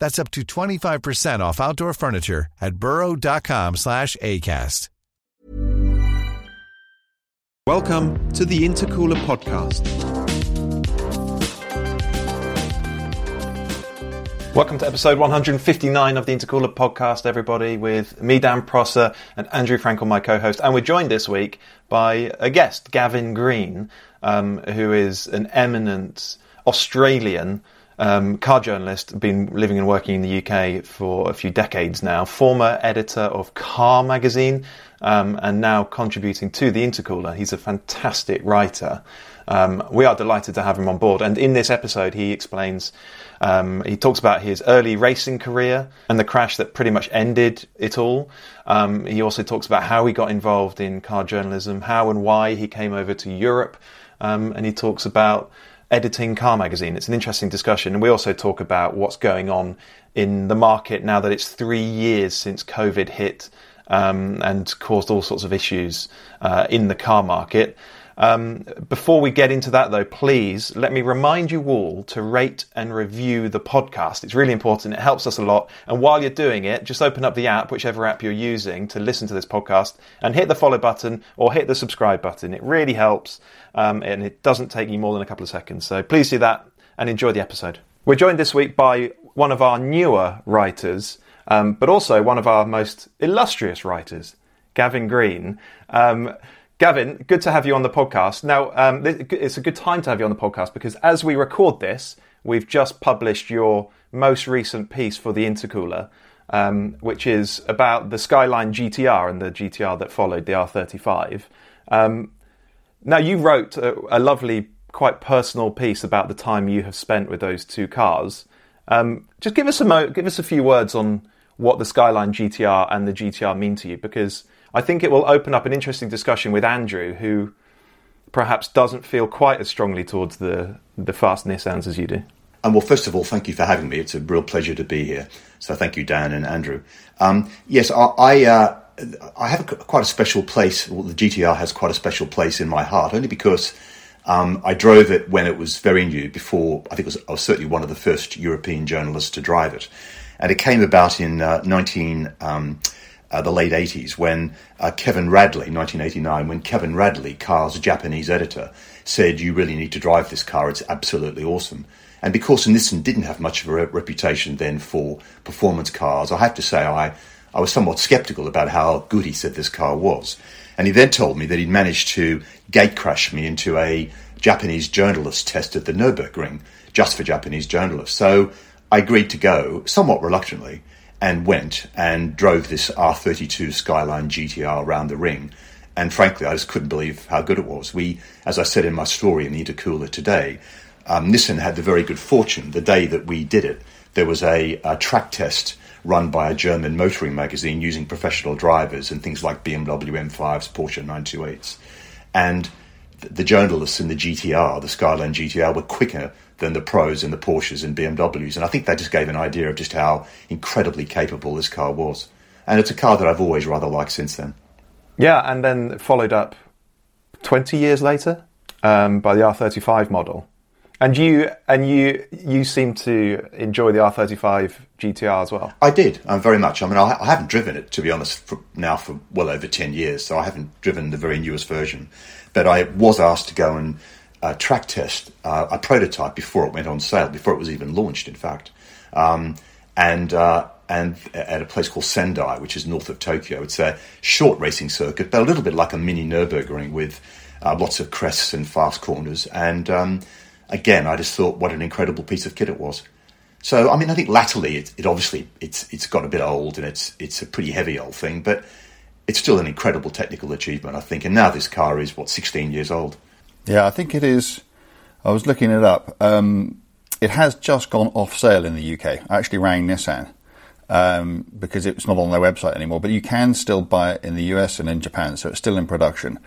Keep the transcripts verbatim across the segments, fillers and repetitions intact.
That's up to twenty-five percent off outdoor furniture at burrow dot com slash acast. Welcome to the Intercooler Podcast. Welcome to episode one fifty-nine of the Intercooler Podcast, everybody, with me, Dan Prosser, and Andrew Frankel, my co-host. And we're joined this week by a guest, Gavin Green, um, who is an eminent Australian Um, car journalist, been living and working in the U K for a few decades now, former editor of Car Magazine, um, and now contributing to the Intercooler. He's a fantastic writer. Um, we are delighted to have him on board, and in this episode he explains, um, he talks about his early racing career and the crash that pretty much ended it all. Um, he also talks about how he got involved in car journalism, how and why he came over to Europe, um, and he talks about editing Car Magazine. It's an interesting discussion, and we also talk about what's going on in the market now that it's three years since COVID hit um, and caused all sorts of issues uh, in the car market. Um, before we get into that, though, please let me remind you all to rate and review the podcast. It's really important. It helps us a lot. And while you're doing it, just open up the app, whichever app you're using to listen to this podcast, and hit the follow button or hit the subscribe button. It really helps, um, and it doesn't take you more than a couple of seconds. So please do that and enjoy the episode. We're joined this week by one of our newer writers, um, but also one of our most illustrious writers, Gavin Green. Um, Gavin, good to have you on the podcast. Now, um, it's a good time to have you on the podcast because as we record this, we've just published your most recent piece for the Intercooler, um, which is about the Skyline G T R and the G T R that followed, the R thirty-five. Um, now, you wrote a, a lovely, quite personal piece about the time you have spent with those two cars. Um, just give us a mo- give us a few words on what the Skyline G T R and the G T R mean to you, because I think it will open up an interesting discussion with Andrew, who perhaps doesn't feel quite as strongly towards the, the fast Nissans as you do. And well, first of all, thank you for having me. It's a real pleasure to be here. So thank you, Dan and Andrew. Um, yes, I I, uh, I have a, quite a special place. Well, the G T R has quite a special place in my heart, only because um, I drove it when it was very new, before I think it was, I was certainly one of the first European journalists to drive it. And it came about in uh, nineteen... Um, Uh, the late eighties, when uh, Kevin Radley, nineteen eighty-nine, when Kevin Radley, Car's Japanese editor, said, "You really need to drive this car, it's absolutely awesome." And because Nissan didn't have much of a re- reputation then for performance cars, I have to say I, I was somewhat sceptical about how good he said this car was. And he then told me that he'd managed to gatecrash me into a Japanese journalist test at the Nürburgring, just for Japanese journalists. So I agreed to go, somewhat reluctantly, and went and drove this R thirty-two Skyline G T R around the ring. And frankly, I just couldn't believe how good it was. We, as I said in my story in the Intercooler today, um, Nissan had the very good fortune, the day that we did it, there was a, a track test run by a German motoring magazine using professional drivers and things like B M W M fives, Porsche nine two eights. And the journalists in the G T R, the Skyline G T R, were quicker than the pros in the Porsches and B M Ws. And I think that just gave an idea of just how incredibly capable this car was. And it's a car that I've always rather liked since then. Yeah, and then followed up twenty years later um, by the R thirty-five model. And you and you you seem to enjoy the R thirty-five G T R as well. I did, um, very much. I mean, I, I haven't driven it, to be honest, for now for well over ten years, so I haven't driven the very newest version. But I was asked to go and uh, track test uh, a prototype before it went on sale, before it was even launched, in fact. Um, and uh, and at a place called Sendai, which is north of Tokyo. It's a short racing circuit, but a little bit like a mini Nürburgring with uh, lots of crests and fast corners. And Um, Again, I just thought what an incredible piece of kit it was. So, I mean, I think latterly it, it obviously it's it's got a bit old and it's it's a pretty heavy old thing, but it's still an incredible technical achievement, I think. And now this car is, what, sixteen years old? Yeah, I think it is. I was looking it up. Um, it has just gone off sale in the U K. I actually rang Nissan um, because it's not on their website anymore, but you can still buy it in the U S and in Japan, so it's still in production.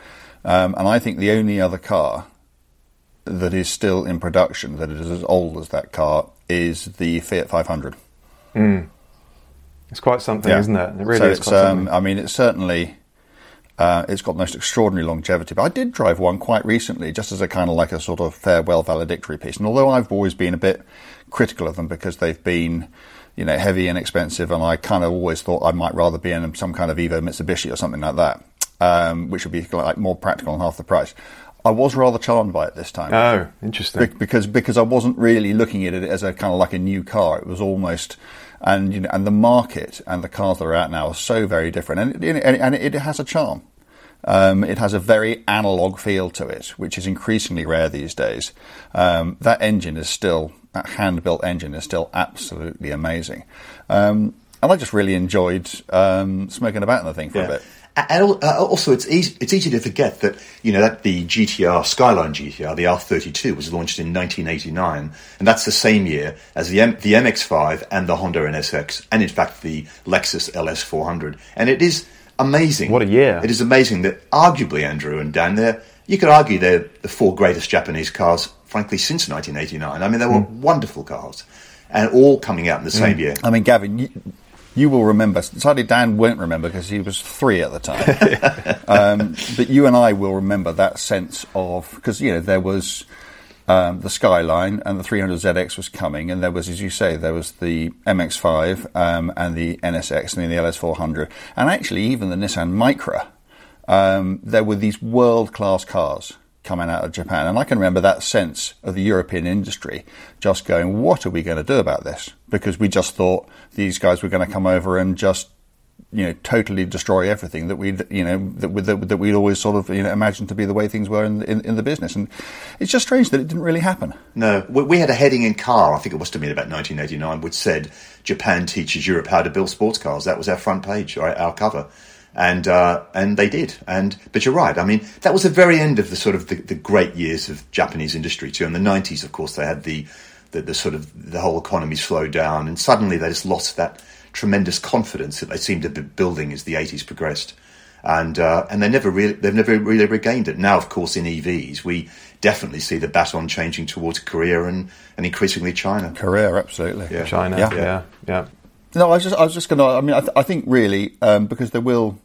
Um, and I think the only other car that is still in production that is as old as that car is the Fiat five hundred. Mm. It's quite something, yeah. Isn't it? It really so is it's, quite um, something. I mean, it's certainly uh, it's got the most extraordinary longevity. But I did drive one quite recently, just as a kind of like a sort of farewell valedictory piece. And although I've always been a bit critical of them because they've been, you know, heavy and expensive, and I kind of always thought I might rather be in some kind of Evo Mitsubishi or something like that, um, which would be like more practical and half the price. I was rather charmed by it this time. Oh, interesting. Be- because because I wasn't really looking at it as a kind of like a new car. It was almost, and you know, and the market and the cars that are out now are so very different, and it, and, it, and it has a charm. Um, it has a very analog feel to it, which is increasingly rare these days. Um, that engine is still that hand-built engine is still absolutely amazing, um, and I just really enjoyed um, smoking about in the thing for yeah. a bit. And also, it's easy, it's easy to forget that, you know, that the G T R, Skyline G T R, the R thirty-two, was launched in nineteen eighty-nine. And that's the same year as the, M- the M X five and the Honda N S X, and in fact, the Lexus L S four hundred. And it is amazing. What a year. It is amazing that arguably, Andrew and Dan, they're, you could argue they're the four greatest Japanese cars, frankly, since nineteen eighty-nine. I mean, they were mm. wonderful cars, and all coming out in the same mm. year. I mean, Gavin, you... You will remember. Sadly, Dan won't remember because he was three at the time. um, but you and I will remember that sense of, because you know there was um, the Skyline and the three hundred Z X was coming, and there was, as you say, there was the M X five um, and the N S X and then the L S four hundred, and actually even the Nissan Micra. Um, there were these world-class cars coming out of Japan, and I can remember that sense of the European industry just going, what are we going to do about this? Because we just thought these guys were going to come over and just, you know, totally destroy everything that we'd, you know, that, that, that we'd always sort of, you know, imagined to be the way things were in, in, in the business. And it's just strange that it didn't really happen. No, we, we had a heading in Car, I think it must have been about nineteen eighty-nine, which said, Japan teaches Europe how to build sports cars. That was our front page, our, our cover. And uh, and they did. And but you're right. I mean, that was the very end of the sort of the, the great years of Japanese industry too. In the nineties, of course, they had the, the, the sort of the whole economy slowed down, and suddenly they just lost that tremendous confidence that they seemed to be building as the eighties progressed. And uh, and they never really they've never really regained it. Now, of course, in E Vs, we definitely see the baton changing towards Korea and, and increasingly China. Korea, absolutely. Yeah. China. Yeah. yeah, yeah, yeah. No, I was just I was just going to. I mean, I, th- I think really um, because there will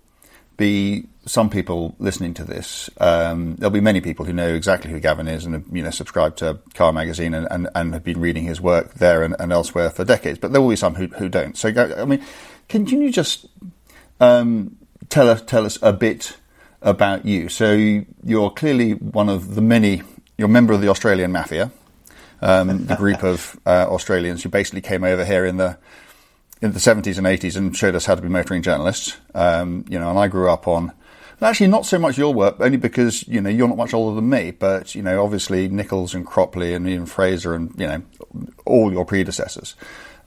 be some people listening to this. Um, there'll be many people who know exactly who Gavin is and have, you know, subscribed to Car Magazine and, and, and have been reading his work there and, and elsewhere for decades. But there will be some who, who don't. So, I mean, can you just um, tell us tell us a bit about you? So, you're clearly one of the many. You're a member of the Australian Mafia, um, the group of uh, Australians who basically came over here in the. in the seventies and eighties and showed us how to be motoring journalists. Um, you know, and I grew up on, actually not so much your work, only because, you know, you're not much older than me, but, you know, obviously Nichols and Cropley and Ian Fraser and, you know, all your predecessors.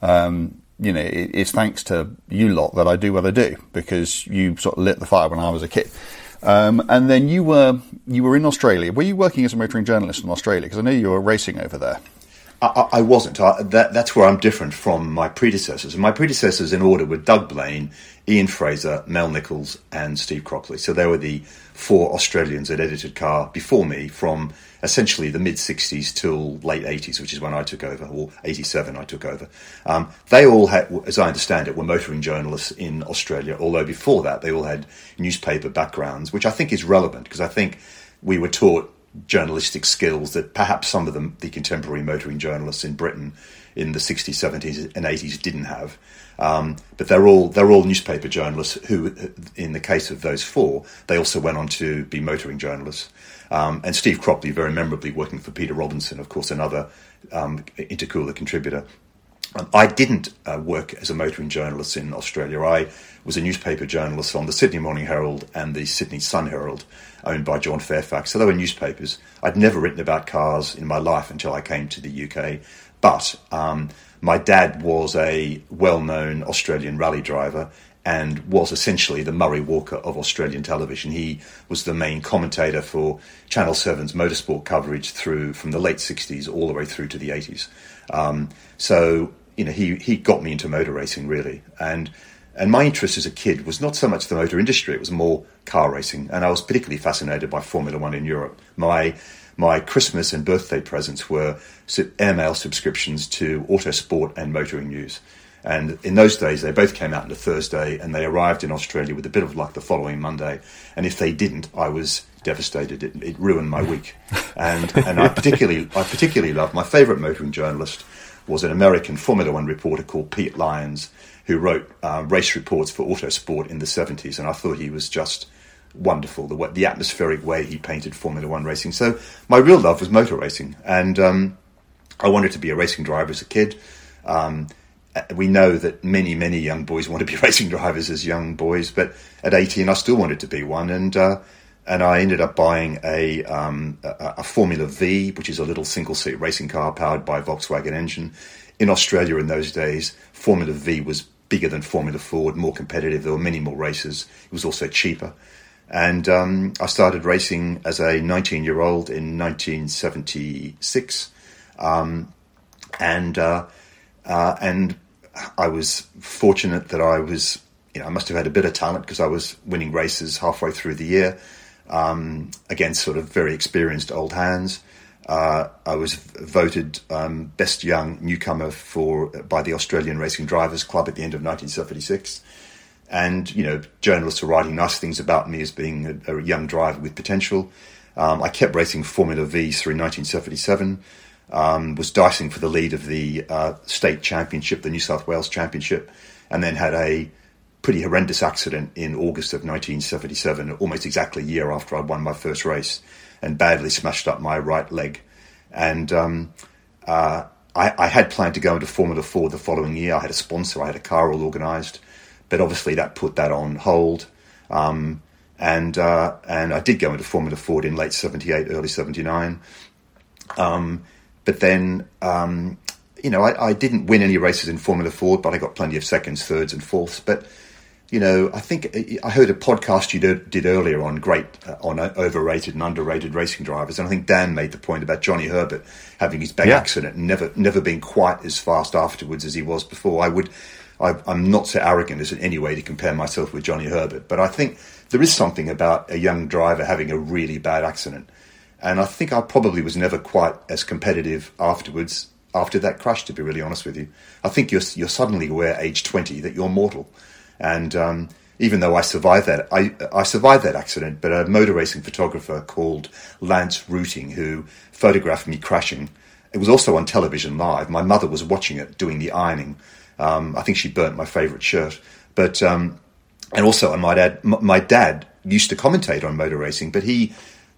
Um, you know, it, it's thanks to you lot that I do what I do, because you sort of lit the fire when I was a kid. Um, and then you were, you were in Australia. Were you working as a motoring journalist in Australia? Because I know you were racing over there. I, I wasn't. I, that, that's where I'm different from my predecessors. And my predecessors in order were Doug Blaine, Ian Fraser, Mel Nichols and Steve Cropley. So they were the four Australians that edited Car before me from essentially the mid-sixties till late eighties, which is when I took over, or eighty-seven I took over. Um, they all had, as I understand it, were motoring journalists in Australia, although before that they all had newspaper backgrounds, which I think is relevant because I think we were taught journalistic skills that perhaps some of them, the contemporary motoring journalists in Britain in the sixties, seventies and eighties didn't have. Um, but they're all they're all newspaper journalists who, in the case of those four, they also went on to be motoring journalists. Um, and Steve Cropley, very memorably, working for Peter Robinson, of course, another um, Intercooler contributor. Um, I didn't uh, work as a motoring journalist in Australia. I was a newspaper journalist on the Sydney Morning Herald and the Sydney Sun Herald, owned by John Fairfax. So they were newspapers. I'd never written about cars in my life until I came to the U K. But um, my dad was a well-known Australian rally driver and was essentially the Murray Walker of Australian television. He was the main commentator for Channel seven's motorsport coverage through from the late sixties all the way through to the eighties. Um, so... You know, he, he got me into motor racing, really. And and my interest as a kid was not so much the motor industry, it was more car racing. And I was particularly fascinated by Formula One in Europe. My my Christmas and birthday presents were airmail subscriptions to Autosport and Motoring News. And in those days, they both came out on a Thursday, and they arrived in Australia with a bit of luck the following Monday. And if they didn't, I was devastated. It, it ruined my week. And and I particularly I particularly loved, my favourite motoring journalist was an American Formula One reporter called Pete Lyons, who wrote uh, race reports for Autosport in the seventies, and I thought he was just wonderful, the, the atmospheric way he painted Formula One racing. So my real love was motor racing, and um, I wanted to be a racing driver as a kid. Um, we know that many, many young boys want to be racing drivers as young boys, but at eighteen I still wanted to be one, and uh, and I ended up buying a, um, a a Formula V, which is a little single-seat racing car powered by a Volkswagen engine. In Australia in those days, Formula V was bigger than Formula Ford, more competitive. There were many more races. It was also cheaper. And um, I started racing as a nineteen-year-old in nineteen seventy-six. Um, and uh, uh, and I was fortunate that I was, you know, I must have had a bit of talent because I was winning races halfway through the year. Um, against sort of very experienced old hands. Uh, I was voted um, best young newcomer for by the Australian Racing Drivers Club at the end of nineteen seventy-six. And, you know, journalists were writing nice things about me as being a, a young driver with potential. Um, I kept racing Formula V through nineteen seventy-seven, um, was dicing for the lead of the uh, state championship, the New South Wales Championship, and then had a pretty horrendous accident in August of nineteen seventy-seven, almost exactly a year after I won my first race, and badly smashed up my right leg. And um, uh, I, I had planned to go into Formula Ford the following year. I had a sponsor, I had a car all organised, but obviously that put that on hold. Um, and uh, and I did go into Formula Ford in late seventy-eight, early seventy-nine. Um, but then, um, you know, I, I didn't win any races in Formula Ford, but I got plenty of seconds, thirds and fourths. But you know, I think I heard a podcast you did earlier on great, uh, on overrated and underrated racing drivers, and I think Dan made the point about Johnny Herbert having his back yeah. accident and never, never being quite as fast afterwards as he was before. I would, I, I'm not so arrogant as in any way to compare myself with Johnny Herbert, but I think there is something about a young driver having a really bad accident, and I think I probably was never quite as competitive afterwards after that crash. To be really honest with you, I think you're you're suddenly aware, age twenty, that you're mortal. And um, even though I survived that, I, I survived that accident, but a motor racing photographer called Lance Rooting, who photographed me crashing, it was also on television live. My mother was watching it, doing the ironing. Um, I think she burnt my favourite shirt. But um, and also, I might add, m- my dad used to commentate on motor racing, but he,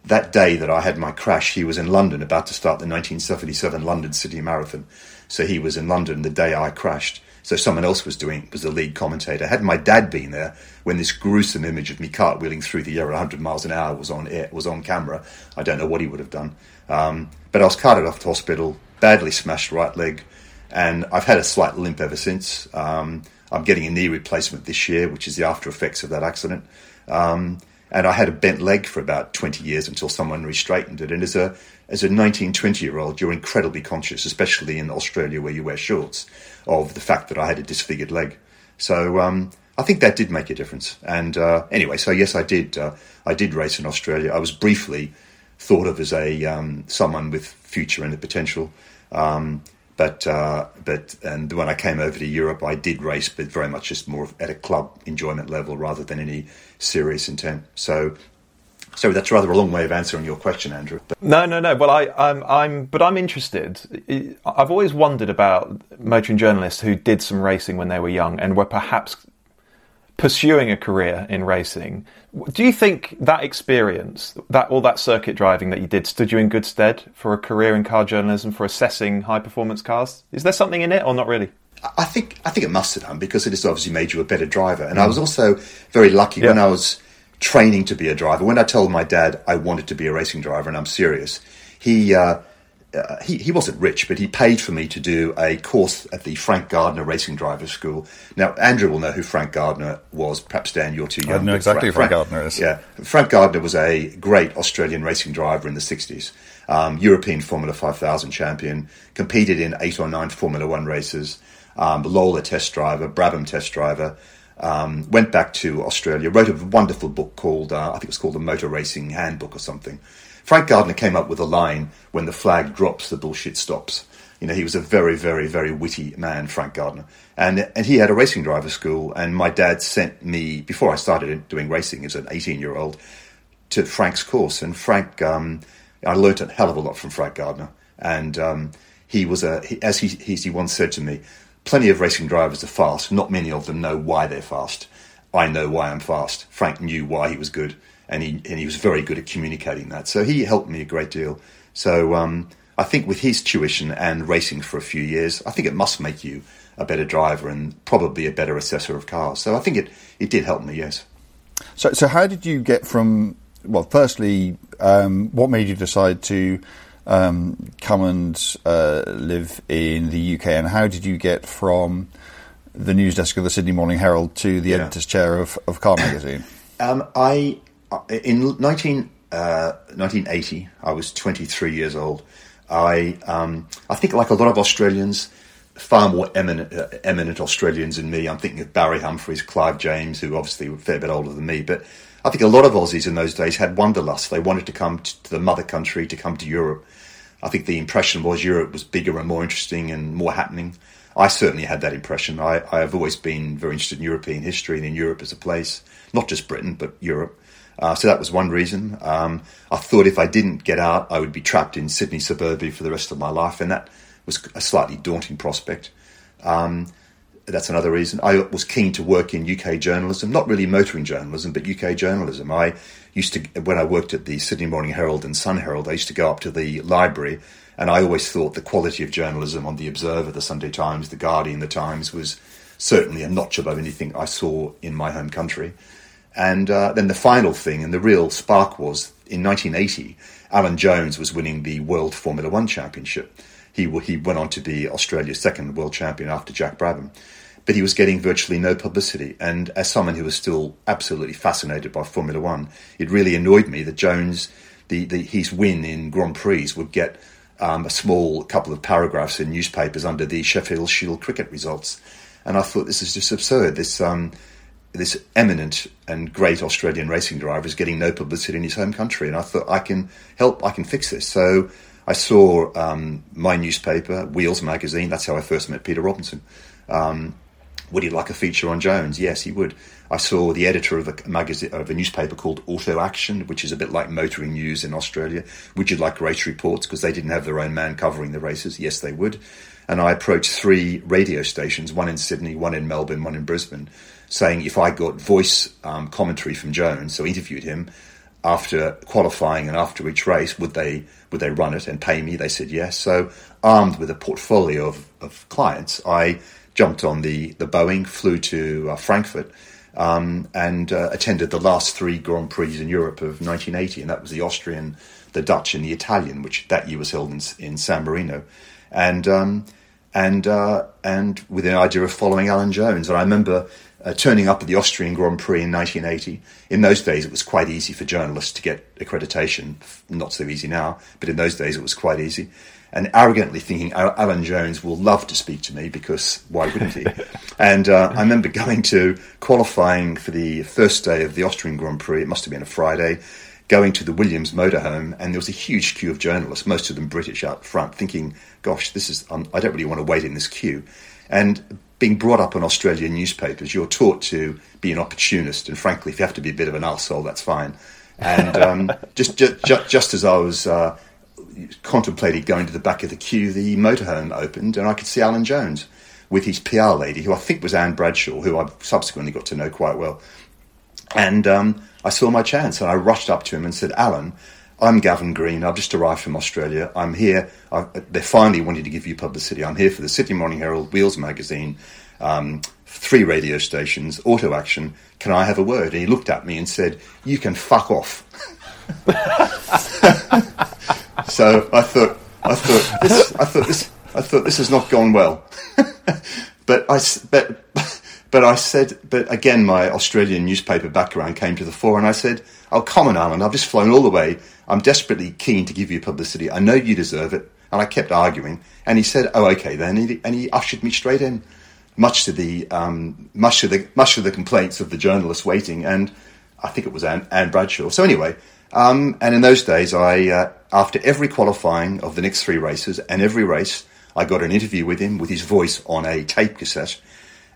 that day that I had my crash, he was in London about to start the nineteen seventy-seven London City Marathon. So he was in London the day I crashed. So someone else was doing was the lead commentator. Had my dad been there when this gruesome image of me cartwheeling through the air at one hundred miles an hour was on air, was on camera, I don't know what he would have done. Um, but I was carted off to hospital, badly smashed right leg, and I've had a slight limp ever since. Um, I'm getting a knee replacement this year, which is the after effects of that accident. Um, And I had a bent leg for about twenty years until someone re-straightened it. And as a as a nineteen, twenty-year-old, you're incredibly conscious, especially in Australia where you wear shorts, of the fact that I had a disfigured leg. So um, I think that did make a difference. And uh, anyway, so yes, I did. Uh, I did race in Australia. I was briefly thought of as a um, someone with future and the potential. Um, but uh, but and when I came over to Europe, I did race, but very much just more at a club enjoyment level rather than any serious intent. So so that's rather a long way of answering your question, Andrew. But- no, no, no. Well, I, I'm, I'm, but I'm interested. I've always wondered about motoring journalists who did some racing when they were young and were perhaps pursuing a career in racing. Do you think that experience, that all that circuit driving that you did, stood you in good stead for a career in car journalism, for assessing high-performance cars? Is there something in it or not really? I think I think it must have done, because it has obviously made you a better driver. And I was also very lucky yeah. when I was training to be a driver. When I told my dad I wanted to be a racing driver, and I'm serious, he... Uh, Uh, he, he wasn't rich, but he paid for me to do a course at the Frank Gardner Racing Drivers School. Now, Andrew will know who Frank Gardner was. Perhaps, Dan, you're too young. I know exactly Frank, who Frank Gardner is. Yeah. Frank Gardner was a great Australian racing driver in the sixties, um, European Formula five thousand champion, competed in eight or nine Formula One races, um, Lola test driver, Brabham test driver, um, went back to Australia, wrote a wonderful book called, uh, I think it was called The Motor Racing Handbook or something. Frank Gardner came up with a line, when the flag drops, the bullshit stops. You know, he was a very, very, very witty man, Frank Gardner. And and he had a racing driver school, and my dad sent me, before I started doing racing as an eighteen-year-old, to Frank's course. And Frank, um, I learnt a hell of a lot from Frank Gardner. And um, he was, a he, as he, he, he once said to me, plenty of racing drivers are fast. Not many of them know why they're fast. I know why I'm fast. Frank knew why he was good. And he and he was very good at communicating that. So he helped me a great deal. So um, I think with his tuition and racing for a few years, I think it must make you a better driver and probably a better assessor of cars. So I think it, it did help me, yes. So so how did you get from, well, firstly, um, what made you decide to um, come and uh, live in the U K? And how did you get from the news desk of the Sydney Morning Herald to the yeah. editor's chair of, of Car Magazine? um, I... In nineteen, uh, nineteen eighty, I was twenty-three years old. I um, I think, like a lot of Australians, far more eminent, uh, eminent Australians than me, I'm thinking of Barry Humphries, Clive James, who obviously were a fair bit older than me, but I think a lot of Aussies in those days had wanderlust. They wanted to come to the mother country, to come to Europe. I think the impression was Europe was bigger and more interesting and more happening. I certainly had that impression. I, I have always been very interested in European history and in Europe as a place, not just Britain, but Europe. Uh, so that was one reason. Um, I thought if I didn't get out, I would be trapped in Sydney suburbia for the rest of my life, and that was a slightly daunting prospect. Um, that's another reason. I was keen to work in U K journalism, not really motoring journalism, but U K journalism. I used to, when I worked at the Sydney Morning Herald and Sun Herald, I used to go up to the library, and I always thought the quality of journalism on the Observer, the Sunday Times, the Guardian, the Times was certainly a notch above anything I saw in my home country. And uh, then the final thing, and the real spark, was in nineteen eighty, Alan Jones was winning the World Formula One Championship. He he went on to be Australia's second world champion after Jack Brabham. But he was getting virtually no publicity. And as someone who was still absolutely fascinated by Formula One, it really annoyed me that Jones, the, the his win in Grand Prix would get um, a small couple of paragraphs in newspapers under the Sheffield Shield cricket results. And I thought, this is just absurd. This... Um, this eminent and great Australian racing driver is getting no publicity in his home country. And I thought, I can help, I can fix this. So I saw um, my newspaper, Wheels Magazine. That's how I first met Peter Robinson. Um, would he like a feature on Jones? Yes, he would. I saw the editor of a magazine, of a newspaper called Auto Action, which is a bit like Motoring News in Australia. Would you like race reports? Because they didn't have their own man covering the races. Yes, they would. And I approached three radio stations, one in Sydney, one in Melbourne, one in Brisbane, saying if I got voice um, commentary from Jones, so interviewed him after qualifying and after each race, would they would they run it and pay me? They said yes. So armed with a portfolio of, of clients, I jumped on the, the Boeing, flew to uh, Frankfurt, um, and uh, attended the last three Grand Prix in Europe of nineteen eighty, and that was the Austrian, the Dutch, and the Italian, which that year was held in, in San Marino. And um, and uh, and with the idea of following Alan Jones. And I remember uh, turning up at the Austrian Grand Prix in nineteen eighty. In those days, it was quite easy for journalists to get accreditation. Not so easy now, but in those days, it was quite easy. And arrogantly thinking, Alan Jones will love to speak to me, because why wouldn't he? and uh, I remember going to qualifying for the first day of the Austrian Grand Prix. It must have been a Friday. Going to the Williams motorhome, and there was a huge queue of journalists, most of them British, out front, thinking, gosh, this is um, I don't really want to wait in this queue. And being brought up on Australian newspapers, you're taught to be an opportunist, and frankly, if you have to be a bit of an arsehole, that's fine. And um, just, just just as I was uh, contemplating going to the back of the queue, the motorhome opened, and I could see Alan Jones with his P R lady, who I think was Anne Bradshaw, who I subsequently got to know quite well. And um, I saw my chance, and I rushed up to him and said, Alan, I'm Gavin Green. I've just arrived from Australia. I'm here. I, they finally wanted to give you publicity. I'm here for the Sydney Morning Herald, Wheels Magazine, um, three radio stations, Auto Action. Can I have a word? And he looked at me and said, you can fuck off. so I thought, I thought, this, I thought this, I thought this has not gone well. but I, but. But I said, but again, my Australian newspaper background came to the fore, and I said, oh, come on, Alan, I've just flown all the way. I'm desperately keen to give you publicity. I know you deserve it. And I kept arguing. And he said, oh, okay, then. And he, and he ushered me straight in, much to the um, much to the, much to the complaints of the journalists waiting. And I think it was Anne, Anne Bradshaw. So anyway, um, and in those days, I uh, after every qualifying of the next three races and every race, I got an interview with him with his voice on a tape cassette.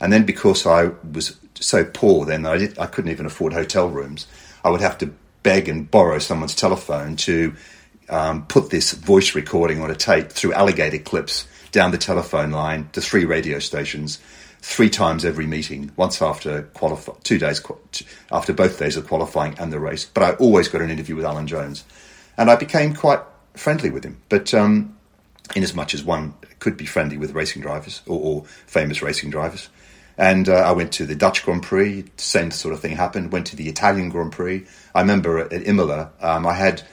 And then, because I was so poor then, I, did, I couldn't even afford hotel rooms, I would have to beg and borrow someone's telephone to um, put this voice recording on a tape through alligator clips down the telephone line to three radio stations, three times every meeting, once after qualify, two days after both days of qualifying and the race. But I always got an interview with Alan Jones, and I became quite friendly with him. But um, in as much as one could be friendly with racing drivers or, or famous racing drivers. And uh, I went to the Dutch Grand Prix, same sort of thing happened, went to the Italian Grand Prix. I remember at, at Imola, um, I had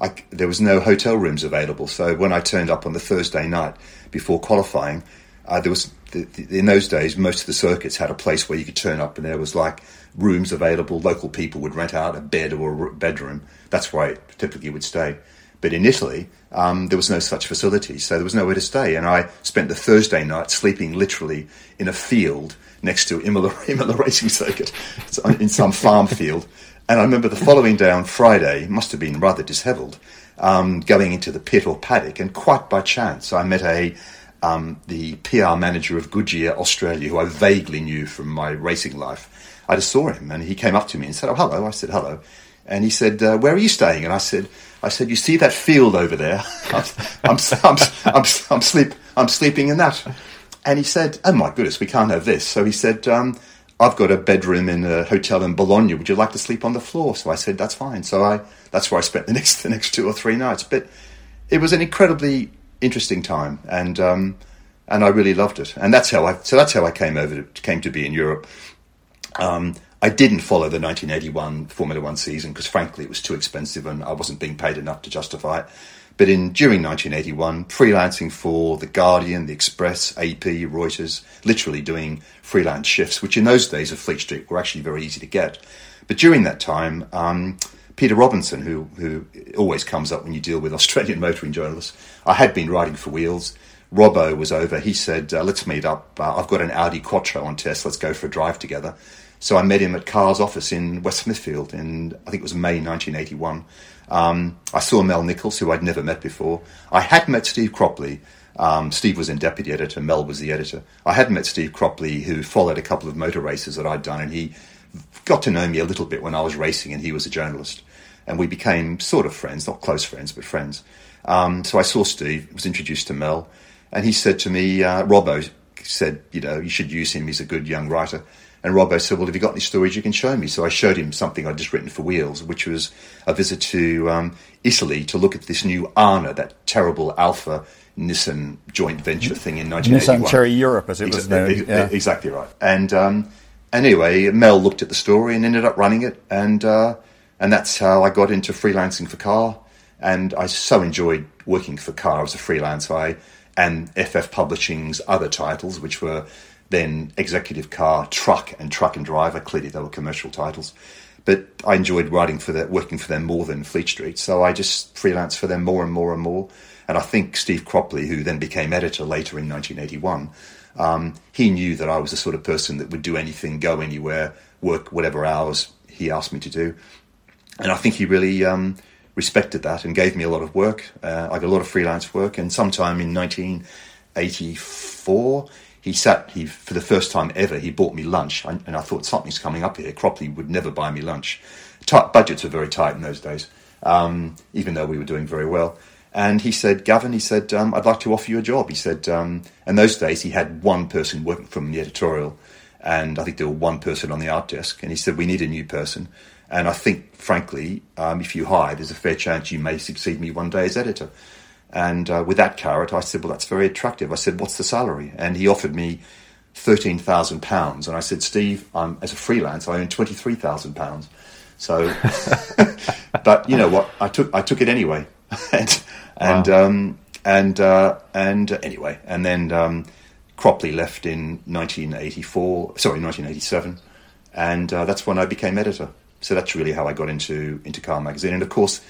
I, there was no hotel rooms available. So when I turned up on the Thursday night before qualifying, uh, there was the, the, in those days, most of the circuits had a place where you could turn up and there was like rooms available. Local people would rent out a bed or a bedroom. That's where I typically would stay. But in Italy, um, there was no such facility, so there was nowhere to stay. And I spent the Thursday night sleeping literally in a field next to Imola, Imola Racing Circuit, in some farm field. And I remember the following day on Friday, must have been rather dishevelled, um, going into the pit or paddock. And quite by chance, I met a um, the P R manager of Goodyear Australia, who I vaguely knew from my racing life. I just saw him, and he came up to me and said, oh, hello. I said, hello. And he said, uh, where are you staying? And I said... I said, you see that field over there? I'm, I'm, I'm, I'm, I'm, sleep, I'm sleeping in that. And he said, oh, my goodness, we can't have this. So he said, um, I've got a bedroom in a hotel in Bologna. Would you like to sleep on the floor? So I said, that's fine. So I that's where I spent the next the next two or three nights. But it was an incredibly interesting time, and um, and I really loved it. And that's how I so that's how I came over to, came to be in Europe. Um, I didn't follow the nineteen eighty-one Formula One season because, frankly, it was too expensive and I wasn't being paid enough to justify it. But in during nineteen eighty-one, freelancing for The Guardian, The Express, A P, Reuters, literally doing freelance shifts, which in those days of Fleet Street were actually very easy to get. But during that time, um, Peter Robinson, who, who always comes up when you deal with Australian motoring journalists, I had been writing for Wheels. Robbo was over. He said, uh, let's meet up. Uh, I've got an Audi Quattro on test. Let's go for a drive together. So I met him at Car's office in West Smithfield in, I think it was May nineteen eighty-one. Um, I saw Mel Nichols, who I'd never met before. I had met Steve Cropley. Um, Steve was in deputy editor. Mel was the editor. I had met Steve Cropley, who followed a couple of motor races that I'd done, and he got to know me a little bit when I was racing, and he was a journalist. And we became sort of friends, not close friends, but friends. Um, so I saw Steve, was introduced to Mel, and he said to me, uh, Robbo said, you know, you should use him. He's a good young writer. And Robbo said, well, have you got any stories you can show me? So I showed him something I'd just written for Wheels, which was a visit to um, Italy to look at this new Arna, that terrible Alfa Nissan joint venture thing in nineteen eighty-one. Nissan Cherry Europe, as it was known. Exactly, yeah. Exactly right. And um, anyway, Mel looked at the story and ended up running it. And, uh, and that's how I got into freelancing for Car. And I so enjoyed working for Car as a freelancer and F F Publishing's other titles, which were then Executive Car, Truck, and Truck and Driver. Clearly, they were commercial titles. But I enjoyed writing for that, working for them more than Fleet Street. So I just freelanced for them more and more and more. And I think Steve Cropley, who then became editor later in nineteen eighty-one, um, he knew that I was the sort of person that would do anything, go anywhere, work whatever hours he asked me to do. And I think he really um, respected that and gave me a lot of work. Uh, I got a lot of freelance work. And sometime in nineteen eighty-four... He sat, he, for the first time ever, he bought me lunch, and, and I thought, something's coming up here. Cropley would never buy me lunch. Tight, budgets were very tight in those days, um, even though we were doing very well. And he said, Gavin, he said, um, I'd like to offer you a job. He said, um, and those days he had one person working from the editorial, and I think there were one person on the art desk. And he said, we need a new person. And I think, frankly, um, if you hire, there's a fair chance you may succeed me one day as editor. And uh, with that carrot, I said, well, that's very attractive. I said, what's the salary? And he offered me thirteen thousand pounds. And I said, Steve, I'm, as a freelance, I earn twenty-three thousand pounds. So, but you know what? I took I took it anyway. and wow. and, um, and, uh, and uh, anyway, and then um, Cropley left in nineteen eighty-four, sorry, nineteen eighty-seven. And uh, that's when I became editor. So that's really how I got into, into Car Magazine. And of course,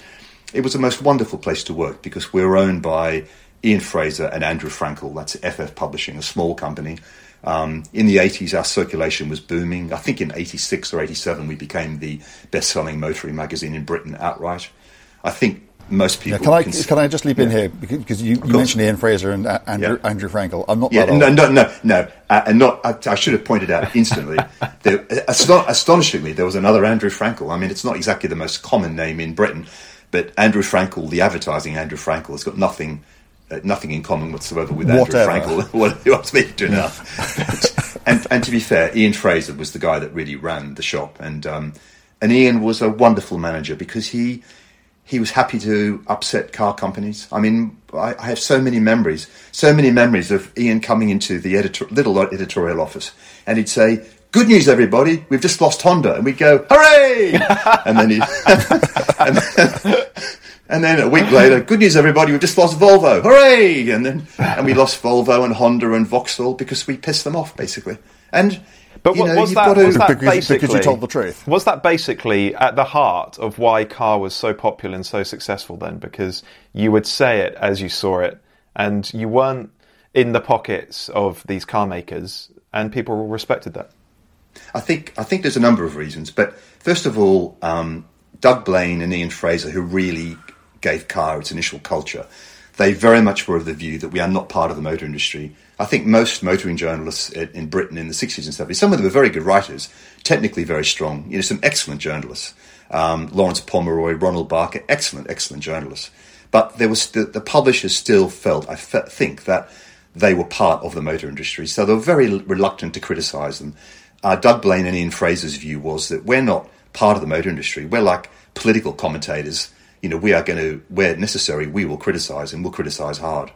it was the most wonderful place to work because we were owned by Ian Fraser and Andrew Frankel. That's F F Publishing, a small company. Um, in the eighties, our circulation was booming. I think in eighty-six or eighty-seven, we became the best-selling motoring magazine in Britain outright. I think most people... Now, can, I, cons- can I just leap in yeah. here? Because you, you mentioned Ian Fraser and uh, Andrew, yeah. Andrew Frankel. I'm not yeah, that No, no, no, no. Uh, and not, I, I should have pointed out instantly, there, aston- astonishingly, there was another Andrew Frankel. I mean, it's not exactly the most common name in Britain. But Andrew Frankel, the advertising Andrew Frankel, has got nothing uh, nothing in common whatsoever with Whatever. Andrew Frankel. What do you want me to do now? but, and, and to be fair, Ian Fraser was the guy that really ran the shop. And um, and Ian was a wonderful manager because he he was happy to upset car companies. I mean, I, I have so many memories, so many memories of Ian coming into the editor, little editorial office and he'd say, good news, everybody, we've just lost Honda. And we'd go, hooray! and then he... and, then, and then a week later, good news, everybody, we've just lost Volvo. Hooray! And then and we lost Volvo and Honda and Vauxhall because we pissed them off, basically. And, but you what, know, was you've that, got to... Was that because, because you told the truth. Was that basically at the heart of why Car was so popular and so successful then? Because you would say it as you saw it, and you weren't in the pockets of these car makers, and people respected that. I think I think there's a number of reasons, but first of all, um, Doug Blaine and Ian Fraser, who really gave Car its initial culture, they very much were of the view that we are not part of the motor industry. I think most motoring journalists in Britain in the sixties and seventies, some of them were very good writers, technically very strong, you know, some excellent journalists, um, Lawrence Pomeroy, Ronald Barker, excellent, excellent journalists. But there was the, the publishers still felt, I fe- think, that they were part of the motor industry, so they were very reluctant to criticise them. Uh, Doug Blaine and Ian Fraser's view was that we're not part of the motor industry. We're like political commentators. You know, we are going to, where necessary, we will criticise and we'll criticise hard.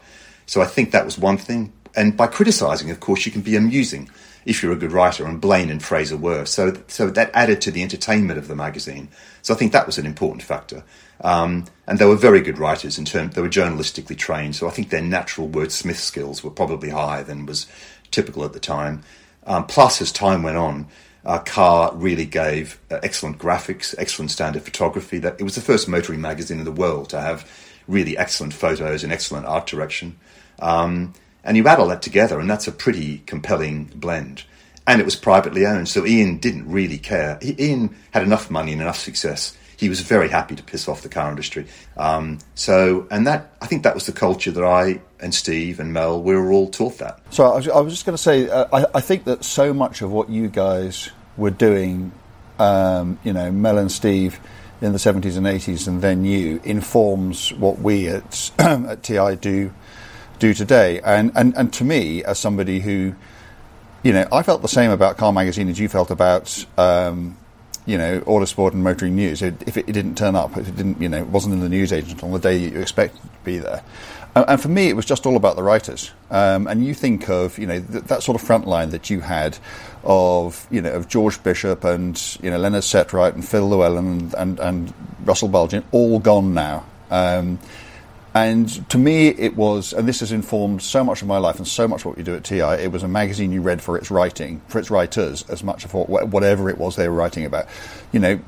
So I think that was one thing. And by criticising, of course, you can be amusing if you're a good writer, and Blaine and Fraser were. So so that added to the entertainment of the magazine. So I think that was an important factor. Um, and they were very good writers in terms, they were journalistically trained. So I think their natural wordsmith skills were probably higher than was typical at the time. Um, plus, as time went on, uh, Car really gave uh, excellent graphics, excellent standard photography. That it was the first motoring magazine in the world to have really excellent photos and excellent art direction. Um, and you add all that together, and that's a pretty compelling blend. And it was privately owned, so Ian didn't really care. He, Ian had enough money and enough success. He was very happy to piss off the car industry. Um, so, and that, I think that was the culture that I and Steve and Mel, we were all taught that. So I was, I was just going to say, uh, I, I think that so much of what you guys were doing, um, you know, Mel and Steve in the seventies and eighties, and then you, informs what we at, at T I do do today. And, and, and to me, as somebody who, you know, I felt the same about Car Magazine as you felt about... Um, you know, Autosport and Motoring News. If it didn't turn up, if it didn't, you know, it wasn't in the newsagent on the day you expected to be there. And for me, it was just all about the writers. Um, and you think of, you know, th- that sort of front line that you had of, you know, of George Bishop and, you know, Leonard Setright and Phil Llewellyn and, and, and Russell Bulgin, all gone now. Um, And to me, it was, and this has informed so much of my life and so much of what we do at T I, it was a magazine you read for its writing, for its writers, as much of what, whatever it was they were writing about. You know,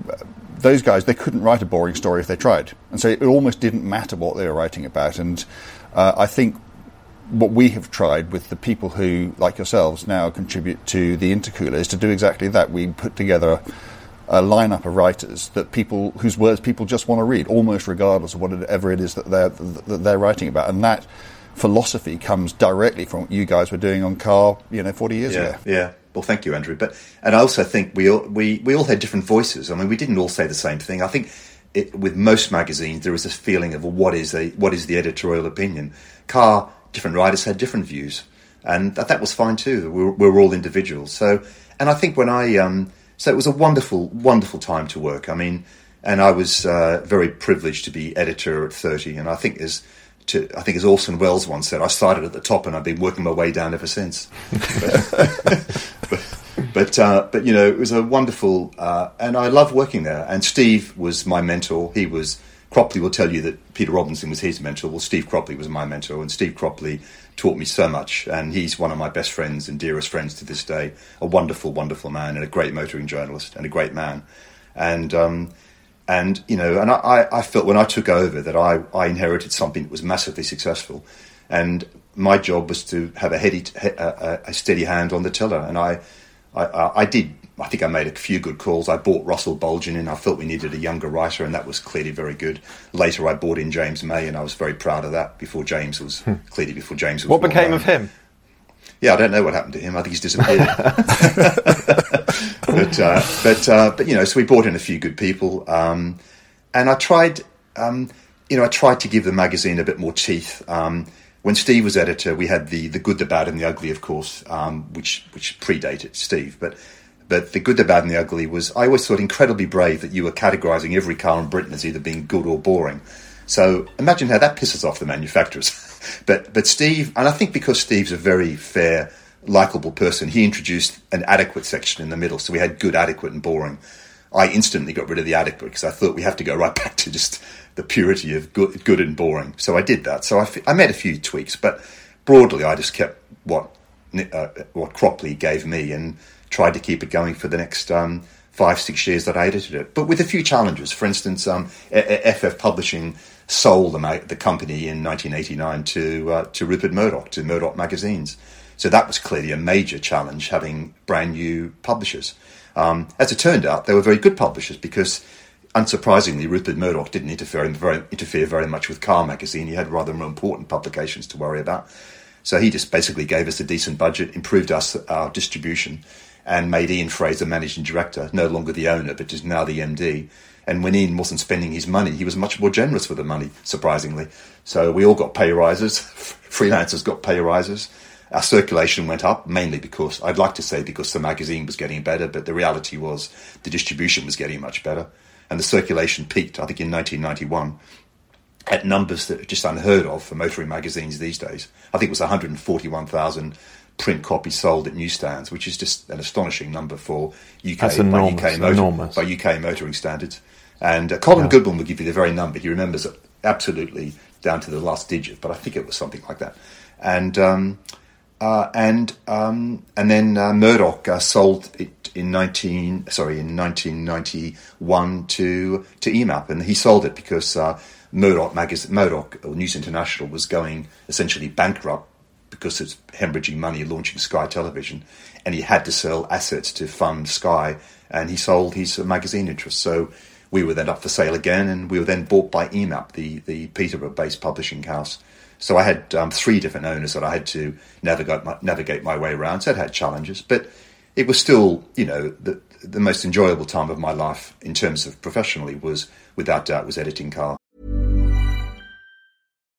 those guys, they couldn't write a boring story if they tried. And so it almost didn't matter what they were writing about. And uh, I think what we have tried with the people who, like yourselves, now contribute to the Intercooler is to do exactly that. We put together a lineup of writers that people whose words people just want to read, almost regardless of whatever it is that they're that they're writing about, and that philosophy comes directly from what you guys were doing on Car, you know, forty years yeah, ago. Yeah. Well, thank you, Andrew. But and I also think we all, we we all had different voices. I mean, we didn't all say the same thing. I think it, with most magazines, there was a feeling of well, what is the what is the editorial opinion. Car, different writers had different views, and that that was fine too. We were, we were all individuals. So, and I think when I um. So it was a wonderful, wonderful time to work. I mean, and I was uh, very privileged to be editor at thirty. And I think as to, I think as Orson Welles once said, I started at the top and I've been working my way down ever since. but but, but, uh, but you know, it was a wonderful, uh, and I love working there. And Steve was my mentor. He was, Cropley will tell you that Peter Robinson was his mentor. Well, Steve Cropley was my mentor, and Steve Cropley taught me so much, and he's one of my best friends and dearest friends to this day, a wonderful, wonderful man, and a great motoring journalist, and a great man. And, um, and you know, and I, I felt when I took over that I, I inherited something that was massively successful, and my job was to have a, heady, a, a steady hand on the tiller, and I, I, I did, I think I made a few good calls. I bought Russell Bulgin in. I felt we needed a younger writer, and that was clearly very good. Later, I bought in James May, and I was very proud of that. Before James was hmm. clearly before James was. What became known. Of him? Yeah, I don't know what happened to him. I think he's disappeared. but uh, but uh, but you know, so we brought in a few good people, um, and I tried, um, you know, I tried to give the magazine a bit more teeth. Um, When Steve was editor, we had the, the good, the bad, and the ugly, of course, um, which which predated Steve. But but the good, the bad, and the ugly was, I always thought, incredibly brave that you were categorising every car in Britain as either being good or boring. So imagine how that pisses off the manufacturers. but but Steve, and I think because Steve's a very fair, likeable person, he introduced an adequate section in the middle. So we had good, adequate, and boring. I instantly got rid of the adequate because I thought we have to go right back to just the purity of good, good and boring. So I did that. So I, f- I made a few tweaks, but broadly I just kept what uh, what Cropley gave me and tried to keep it going for the next um, five, six years that I edited it, but with a few challenges. For instance, um, F F Publishing sold the, ma- the company in nineteen eighty-nine to uh, to Rupert Murdoch, to Murdoch Magazines. So that was clearly a major challenge, having brand new publishers. Um, as it turned out, they were very good publishers because, unsurprisingly, Rupert Murdoch didn't interfere very, interfere very much with Car Magazine. He had rather more important publications to worry about. So he just basically gave us a decent budget, improved us our distribution, and made Ian Fraser managing director, no longer the owner, but just now the M D. And when Ian wasn't spending his money, he was much more generous with the money, surprisingly. So we all got pay rises. Freelancers got pay rises. Our circulation went up, mainly because, I'd like to say because the magazine was getting better, but the reality was the distribution was getting much better. And the circulation peaked, I think, in nineteen ninety-one at numbers that are just unheard of for motoring magazines these days. I think it was one hundred forty-one thousand print copies sold at newsstands, which is just an astonishing number for U K, That's enormous, by, U K motor, by U K motoring standards. And uh, Colin yeah. Goodwin will give you the very number. He remembers it absolutely down to the last digit, but I think it was something like that. And... Um, Uh, and um, and then uh, Murdoch uh, sold it in nineteen sorry in nineteen ninety-one to to E M A P, and he sold it because uh, Murdoch magazine Murdoch or News International was going essentially bankrupt because it's hemorrhaging money launching Sky Television, and he had to sell assets to fund Sky, and he sold his uh, magazine interests. So we were then up for sale again, and we were then bought by E M A P, the the Peterborough-based publishing house. So I had um, three different owners that I had to navigate my, navigate my way around. So it had challenges, but it was still, you know, the the most enjoyable time of my life in terms of professionally was, without doubt, was editing Car.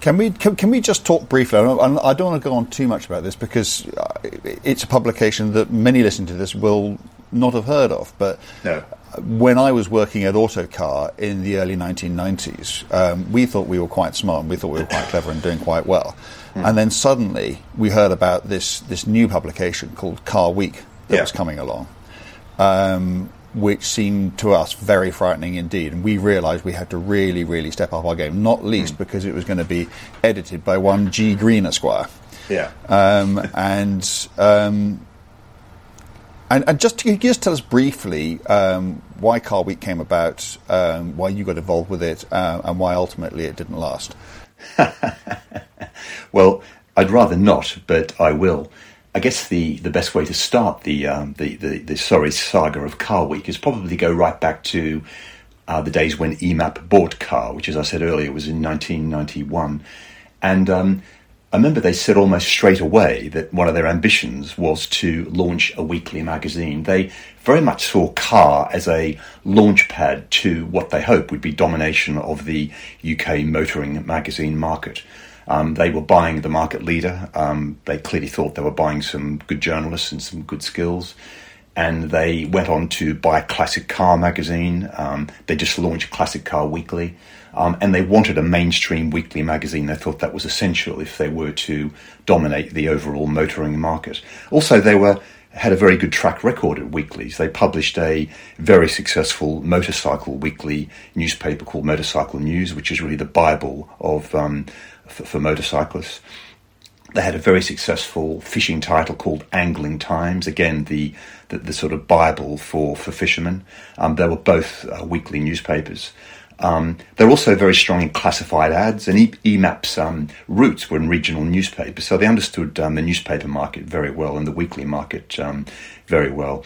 Can we can, can we just talk briefly? And I don't want to go on too much about this because it's a publication that many listening to this will not have heard of. But no. When I was working at Autocar in the early nineteen nineties, um, we thought we were quite smart and we thought we were quite clever and doing quite well. Mm. And then suddenly we heard about this this new publication called Car Week that yeah. was coming along. Um, which seemed to us very frightening indeed. And we realised we had to really, really step up our game, not least mm. because it was going to be edited by one G. Green Esquire. Yeah. Um, and, um, and and just to just tell us briefly um, why Car Week came about, um, why you got involved with it, uh, and why ultimately it didn't last. Well, I'd rather not, but I will. I guess the, the best way to start the, um, the the the sorry saga of Car Week is probably go right back to uh, the days when E M A P bought Car, which, as I said earlier, was in nineteen ninety-one. And um, I remember they said almost straight away that one of their ambitions was to launch a weekly magazine. They very much saw Car as a launchpad to what they hoped would be domination of the U K motoring magazine market. Um, they were buying the market leader. Um, they clearly thought they were buying some good journalists and some good skills. And they went on to buy Classic Car magazine. Um, they just launched Classic Car Weekly. Um, and they wanted a mainstream weekly magazine. They thought that was essential if they were to dominate the overall motoring market. Also, they were had a very good track record at weeklies. They published a very successful motorcycle weekly newspaper called Motorcycle News, which is really the Bible of... Um, For, for motorcyclists. They had a very successful fishing title called Angling Times, again the the, the sort of Bible for for fishermen. Um, they were both uh, weekly newspapers. Um, they're also very strong in classified ads, and e- EMAP's um, roots were in regional newspapers, so they understood um, the newspaper market very well and the weekly market um, very well.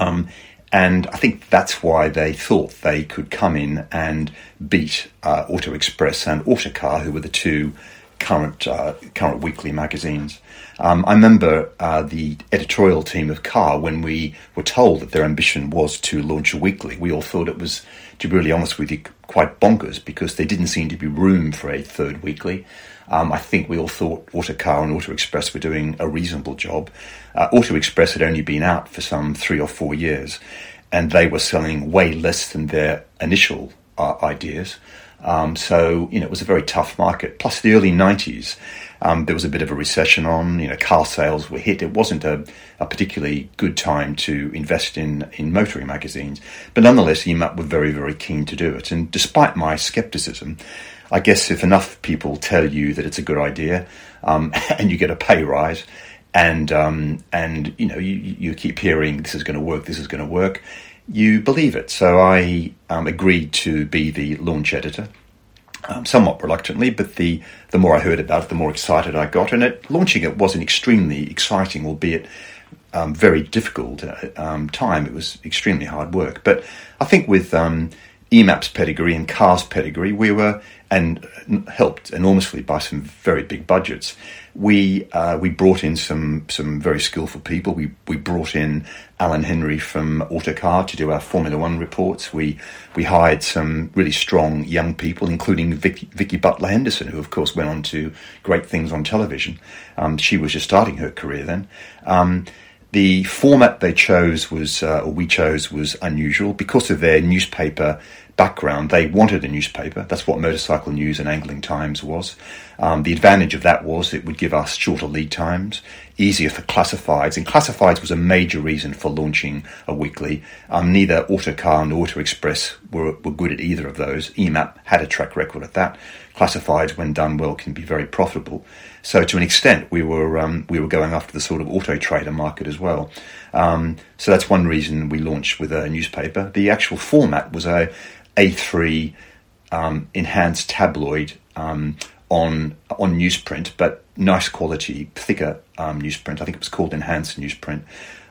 Um, And I think that's why they thought they could come in and beat uh, Auto Express and Autocar, who were the two current uh, current weekly magazines. Um, I remember uh, the editorial team of Car, when we were told that their ambition was to launch a weekly, we all thought it was, to be really honest with you, quite bonkers, because there didn't seem to be room for a third weekly. Um, I think we all thought Autocar and Auto Express were doing a reasonable job. Uh, Auto Express had only been out for some three or four years, and they were selling way less than their initial uh, ideas. Um, so, you know, it was a very tough market. Plus, the early nineties, um, there was a bit of a recession on, you know, car sales were hit. It wasn't a, a particularly good time to invest in, in motoring magazines. But nonetheless, E M A P were very, very keen to do it. And despite my scepticism, I guess if enough people tell you that it's a good idea, um, and you get a pay rise, and um, and you know you, you keep hearing this is going to work, this is going to work, you believe it. So I um, agreed to be the launch editor, um, somewhat reluctantly, but the the more I heard about it, the more excited I got. And at launching it was an extremely exciting, albeit um, very difficult uh, um, time. It was extremely hard work, but I think with um, E M A P's pedigree and Car's pedigree, we were, and helped enormously by some very big budgets. We uh, we brought in some some very skillful people. We we brought in Alan Henry from Autocar to do our Formula One reports. We we hired some really strong young people, including Vicky, Vicky Butler Henderson, who of course went on to great things on television. Um, she was just starting her career then. Um, The format they chose was, uh, or we chose, was unusual because of their newspaper background, they wanted a newspaper. That's what Motorcycle News and Angling Times was. Um, the advantage of that was it would give us shorter lead times, easier for classifieds, and classifieds was a major reason for launching a weekly. Um, neither Autocar nor Auto Express were, were good at either of those. E M A P had a track record at that. Classifieds, when done well, can be very profitable. So to an extent, we were um, we were going after the sort of auto trader market as well. Um, so that's one reason we launched with a newspaper. The actual format was a A three um, enhanced tabloid um, on on newsprint, but nice quality, thicker um, newsprint. I think it was called enhanced newsprint,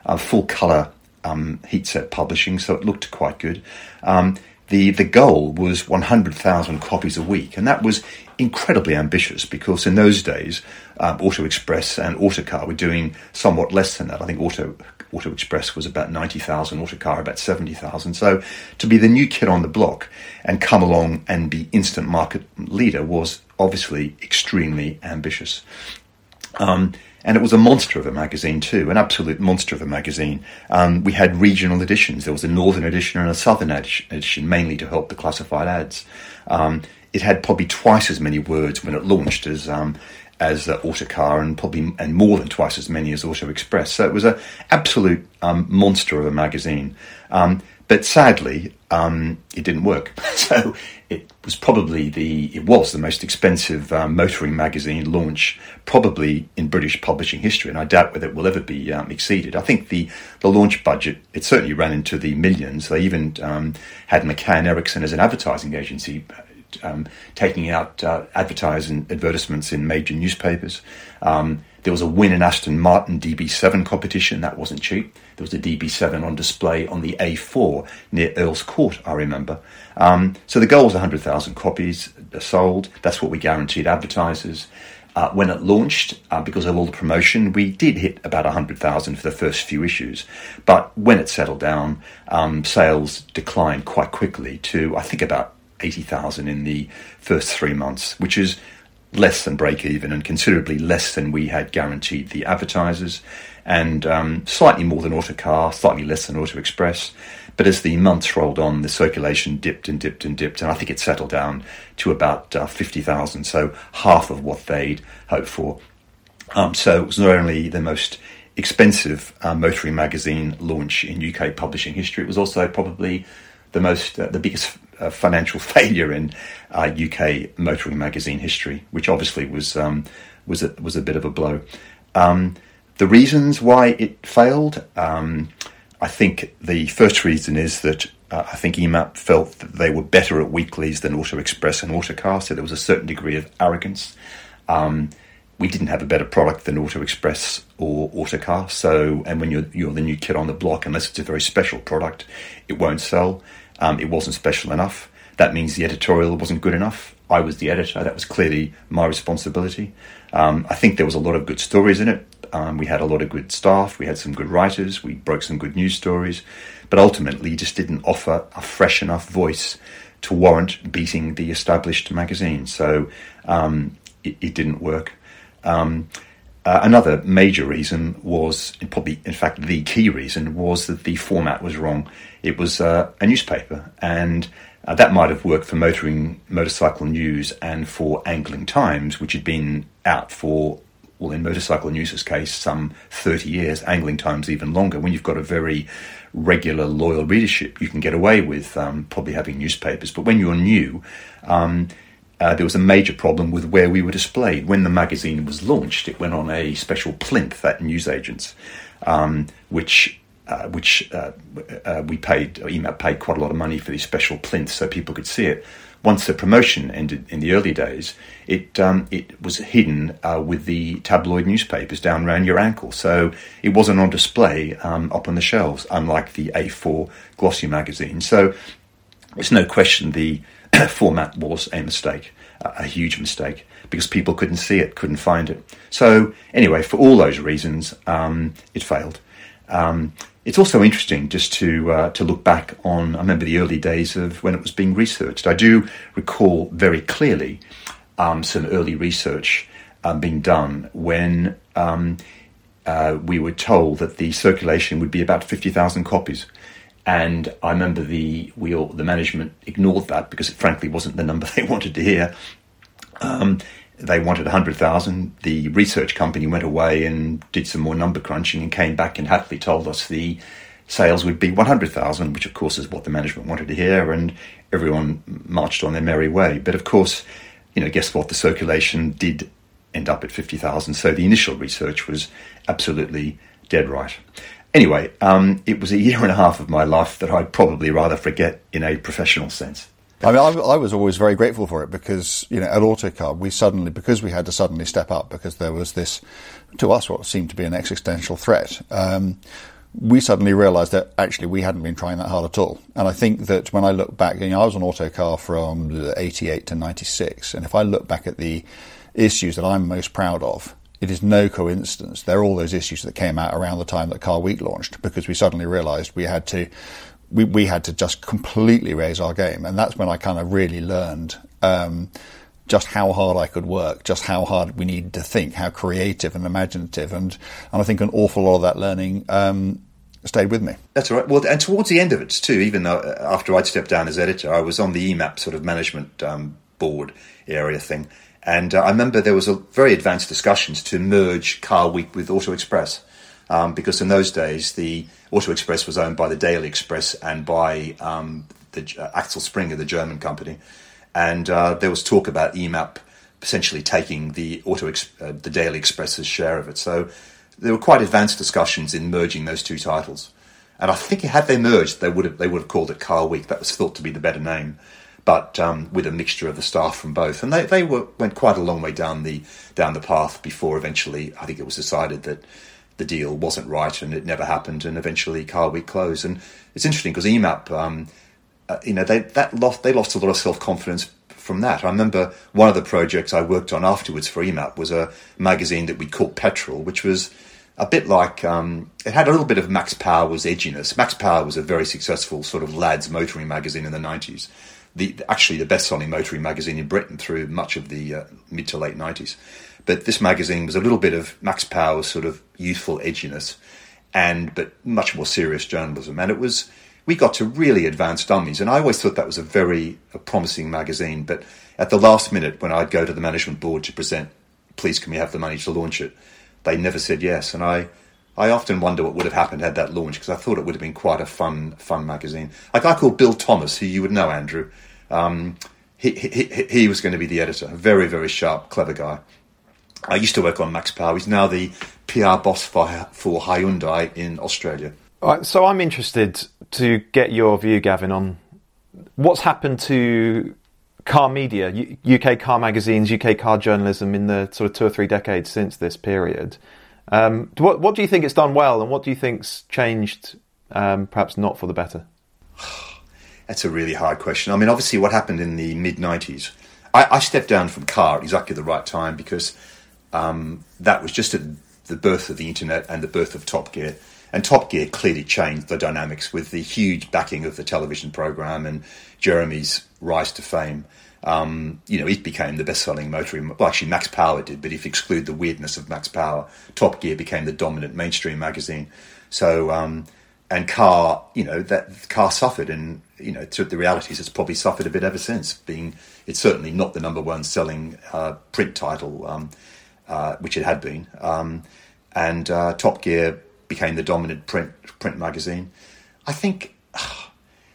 uh, full colour um, heatset publishing, so it looked quite good. Um, The the goal was one hundred thousand copies a week, and that was incredibly ambitious because in those days, um, Auto Express and Autocar were doing somewhat less than that. I think Auto Auto Express was about ninety thousand, Autocar about seventy thousand. So to be the new kid on the block and come along and be instant market leader was obviously extremely ambitious. Um, and it was a monster of a magazine too, an absolute monster of a magazine. Um, we had regional editions. There was a northern edition and a southern edition, mainly to help the classified ads. Um, it had probably twice as many words when it launched as um, as uh, Autocar, and probably and more than twice as many as Auto Express. So it was an absolute um, monster of a magazine. Um, but sadly, um, it didn't work. So it was probably the it was the most expensive um, motoring magazine launch probably in British publishing history, and I doubt whether it will ever be um, exceeded. I think the, the launch budget, it certainly ran into the millions. They even um, had McCann Erickson as an advertising agency um, taking out uh, advertising advertisements in major newspapers. Um, there was a win in Aston Martin D B seven competition. That wasn't cheap. There was a D B seven on display on the A four near Earl's Court, I remember. Um, so the goal was one hundred thousand copies sold. That's what we guaranteed advertisers. Uh, when it launched, uh, because of all the promotion, we did hit about one hundred thousand for the first few issues. But when it settled down, um, sales declined quite quickly to, I think, about eighty thousand in the first three months, which is less than break even and considerably less than we had guaranteed the advertisers. And um, slightly more than Autocar, slightly less than Auto Express. But as the months rolled on, the circulation dipped and dipped and dipped, and I think it settled down to about uh, fifty thousand, so half of what they'd hoped for. Um, so it was not only the most expensive uh, motoring magazine launch in U K publishing history, it was also probably the most, uh, the biggest uh, financial failure in uh, U K motoring magazine history, which obviously was um, was a, was a bit of a blow. Um, The reasons why it failed, um, I think the first reason is that uh, I think E M A P felt that they were better at weeklies than Auto Express and Autocar, so there was a certain degree of arrogance. Um, we didn't have a better product than Auto Express or Autocar, so and when you're, you're the new kid on the block, unless it's a very special product, it won't sell. Um, it wasn't special enough. That means the editorial wasn't good enough. I was the editor. That was clearly my responsibility. Um, I think there was a lot of good stories in it. Um, we had a lot of good staff, we had some good writers, we broke some good news stories, but ultimately just didn't offer a fresh enough voice to warrant beating the established magazine. So um, it, it didn't work. Um, uh, another major reason was, and probably in fact the key reason, was that the format was wrong. It was uh, a newspaper, and uh, that might have worked for Motoring, Motorcycle News and for Angling Times, which had been out for, well, in Motorcycle News' case, some thirty years, Angling Times even longer. When you've got a very regular, loyal readership, you can get away with um, probably having newspapers. But when you're new, um, uh, there was a major problem with where we were displayed. When the magazine was launched, it went on a special plinth at newsagents, um, which uh, which uh, uh, we paid, E M A P paid quite a lot of money for these special plinths so people could see it. Once the promotion ended in the early days, it um, it was hidden uh, with the tabloid newspapers down around your ankle. So it wasn't on display um, up on the shelves, unlike the A four glossy magazine. So there's no question the format was a mistake, a huge mistake, because people couldn't see it, couldn't find it. So anyway, for all those reasons, um, it failed. Um, It's also interesting just to uh, to look back on, I remember the early days of when it was being researched. I do recall very clearly um, some early research um, being done when um, uh, we were told that the circulation would be about fifty thousand copies. And I remember the wheel, the management ignored that because it frankly wasn't the number they wanted to hear. Um, they wanted one hundred thousand. The research company went away and did some more number crunching and came back and happily told us the sales would be one hundred thousand, which of course is what the management wanted to hear, and everyone marched on their merry way. But of course, you know, guess what? The circulation did end up at fifty thousand. So the initial research was absolutely dead right. Anyway, um, it was a year and a half of my life that I'd probably rather forget in a professional sense. I mean, I, I was always very grateful for it because, you know, at Autocar, we suddenly, because we had to suddenly step up because there was this, to us, what seemed to be an existential threat, um, we suddenly realised that actually we hadn't been trying that hard at all. And I think that when I look back, you know, I was on Autocar from eighty-eight to ninety-six, and if I look back at the issues that I'm most proud of, it is no coincidence. They're all those issues that came out around the time that Car Week launched, because we suddenly realised we had to we, we had to just completely raise our game. And that's when I kind of really learned um, just how hard I could work, just how hard we needed to think, how creative and imaginative. And, and I think an awful lot of that learning um, stayed with me. That's right. Well, and towards the end of it too, even though after I'd stepped down as editor, I was on the E MAP sort of management um, board area thing. And uh, I remember there was a very advanced discussions to merge Car Week with Auto Express, um, because in those days the Auto Express was owned by the Daily Express and by um, the uh, Axel Springer, the German company, and uh, there was talk about E MAP essentially taking the Auto Ex- uh, the Daily Express's share of it. So there were quite advanced discussions in merging those two titles, and I think had they merged, they would have they would have called it Car Week. That was thought to be the better name. But um, with a mixture of the staff from both, and they they were, went quite a long way down the down the path before eventually, I think it was decided that the deal wasn't right, and it never happened, and eventually Car Week closed. And it's interesting because E MAP, um, uh, you know, they that lost they lost a lot of self confidence from that. I remember one of the projects I worked on afterwards for E MAP was a magazine that we called Petrol, which was a bit like, um, it had a little bit of Max Power's edginess. Max Power was a very successful sort of lads motoring magazine in the nineties. The, actually the best-selling motoring magazine in Britain through much of the uh, mid to late nineties. But this magazine was a little bit of Max Power's sort of youthful edginess, and but much more serious journalism. And it was, we got to really advanced dummies, and I always thought that was a very a promising magazine. But at the last minute, when I'd go to the management board to present, please can we have the money to launch it, they never said yes. And I I often wonder what would have happened had that launched, because I thought it would have been quite a fun fun magazine. A guy called Bill Thomas, who you would know, Andrew, um, he, he, he was going to be the editor. A very, very sharp, clever guy. I used to work on Max Power. He's now the P R boss for, for Hyundai in Australia. All right, so I'm interested to get your view, Gavin, on what's happened to car media, U K car magazines, U K car journalism in the sort of two or three decades since this period. Um, what, what do you think it's done well, and what do you think's changed, um, perhaps not for the better? That's a really hard question. I mean, obviously what happened in the mid-nineties, I, I stepped down from car at exactly the right time, because um, that was just at the birth of the internet and the birth of Top Gear. And Top Gear clearly changed the dynamics with the huge backing of the television programme and Jeremy's rise to fame. Um, you know, it became the best-selling motoring... Well, actually, Max Power did, but if you exclude the weirdness of Max Power, Top Gear became the dominant mainstream magazine. So, um, and Car, you know, that Car suffered, and, you know, to the realities, it's probably suffered a bit ever since, being... It's certainly not the number one selling uh, print title, um, uh, which it had been. Um, and uh, Top Gear became the dominant print print magazine. I think...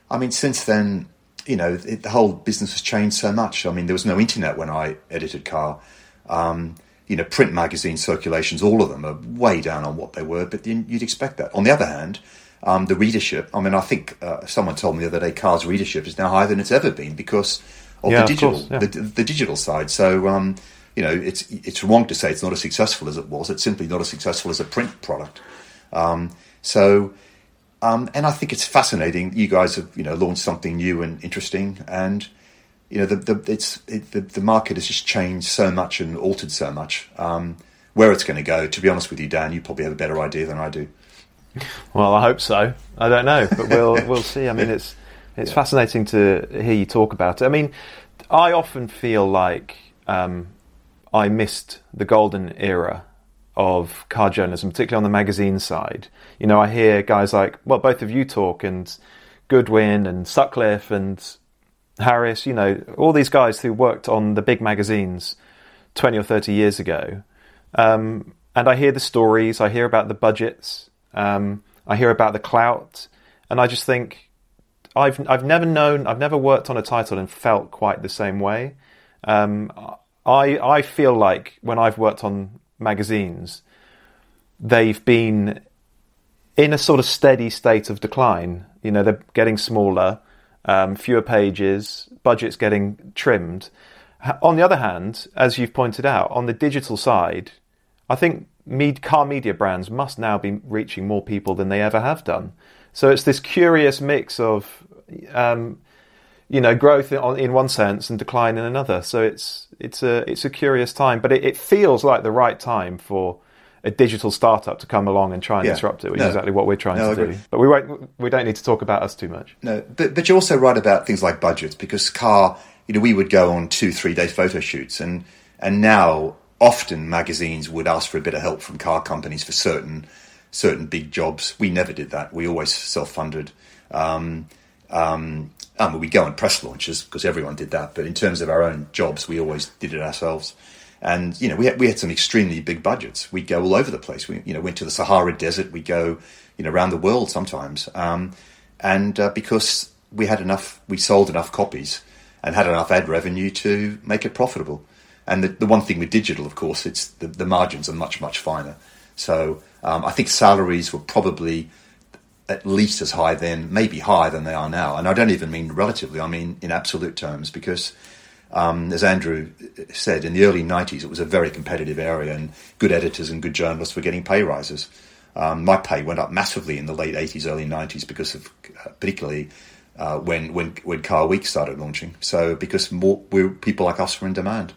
I mean, since then... You know, it, the whole business has changed so much. I mean, there was no internet when I edited Car. Um, you know, print magazine circulations, all of them are way down on what they were, but you'd expect that. On the other hand, um, the readership, I mean, I think uh, someone told me the other day Car's readership is now higher than it's ever been because of yeah, the digital of course, yeah. the, the digital side. So, um, you know, it's it's wrong to say it's not as successful as it was. It's simply not as successful as a print product. Um, so... Um, and I think it's fascinating. You guys have, you know, launched something new and interesting, and you know, the the it's it, the, the market has just changed so much and altered so much. Um, where it's going to go, to be honest with you, Dan, you probably have a better idea than I do. Well, I hope so. I don't know, but we'll we'll see. I mean, it's it's yeah. fascinating to hear you talk about it. I mean, I often feel like um, I missed the golden era of car journalism, particularly on the magazine side. You know, I hear guys like, well, both of you talk, and Goodwin and Sutcliffe and Harris, you know, all these guys who worked on the big magazines twenty or thirty years ago. Um, and I hear the stories, I hear about the budgets, um, I hear about the clout, and I just think, I've I've never known, I've never worked on a title and felt quite the same way. Um, I I feel like when I've worked on magazines, they've been in a sort of steady state of decline. You know, they're getting smaller, um, fewer pages, budgets getting trimmed. On the other hand, as you've pointed out, on the digital side, I think med- car media brands must now be reaching more people than they ever have done. So it's this curious mix of, um, you know, growth in, in one sense and decline in another. So it's it's a it's a curious time, but it, it feels like the right time for a digital startup to come along and try and yeah. disrupt it, which no. is exactly what we're trying no, to do. But we won't. We don't need to talk about us too much. No, but, but you're also right about things like budgets, because car, you know, we would go on two, three-day photo shoots, and and now often magazines would ask for a bit of help from car companies for certain certain big jobs. We never did that. We always self-funded. Um, um, I mean, we'd go on press launches because everyone did that, but in terms of our own jobs, we always did it ourselves. And, you know, we had, we had some extremely big budgets. We'd go all over the place. We, you know, went to the Sahara Desert. We'd go, you know, around the world sometimes. Um, and uh, because we had enough, we sold enough copies and had enough ad revenue to make it profitable. And the, the one thing with digital, of course, it's the, the margins are much, much finer. So um, I think salaries were probably at least as high then, maybe higher than they are now. And I don't even mean relatively. I mean in absolute terms, because um, as Andrew said, in the early nineties, it was a very competitive area, and good editors and good journalists were getting pay rises. Um, my pay went up massively in the late eighties, early nineties, because of uh, particularly uh, when, when when Car Week started launching. So because more we're, people like us were in demand.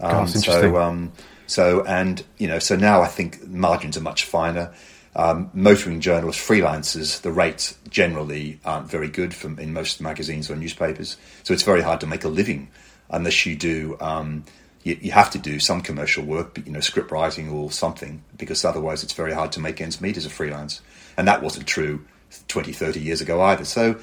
Um, God, that's interesting. So, um, So, and, you know, so now I think margins are much finer. Um, motoring journalists, freelancers, the rates generally aren't very good from, in most magazines or newspapers. So it's very hard to make a living unless you do, um, you, you have to do some commercial work, but, you know, script writing or something, because otherwise it's very hard to make ends meet as a freelance. And that wasn't true twenty, thirty years ago either. So,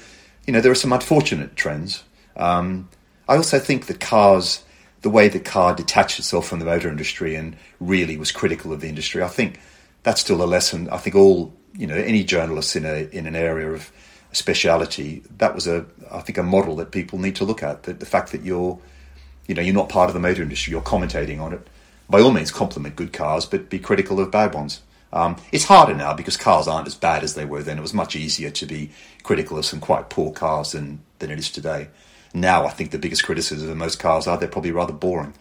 you know, there are some unfortunate trends. Um, I also think that cars... the way the car detached itself from the motor industry and really was critical of the industry, I think that's still a lesson. I think all, you know, any journalists in a in an area of speciality, that was a, I think, a model that people need to look at. That the fact that you're, you know, you're not part of the motor industry, you're commentating on it. By all means, compliment good cars, but be critical of bad ones. Um, it's harder now because cars aren't as bad as they were then. It was much easier to be critical of some quite poor cars than than it is today. Now I think the biggest criticism of most cars are they're probably rather boring,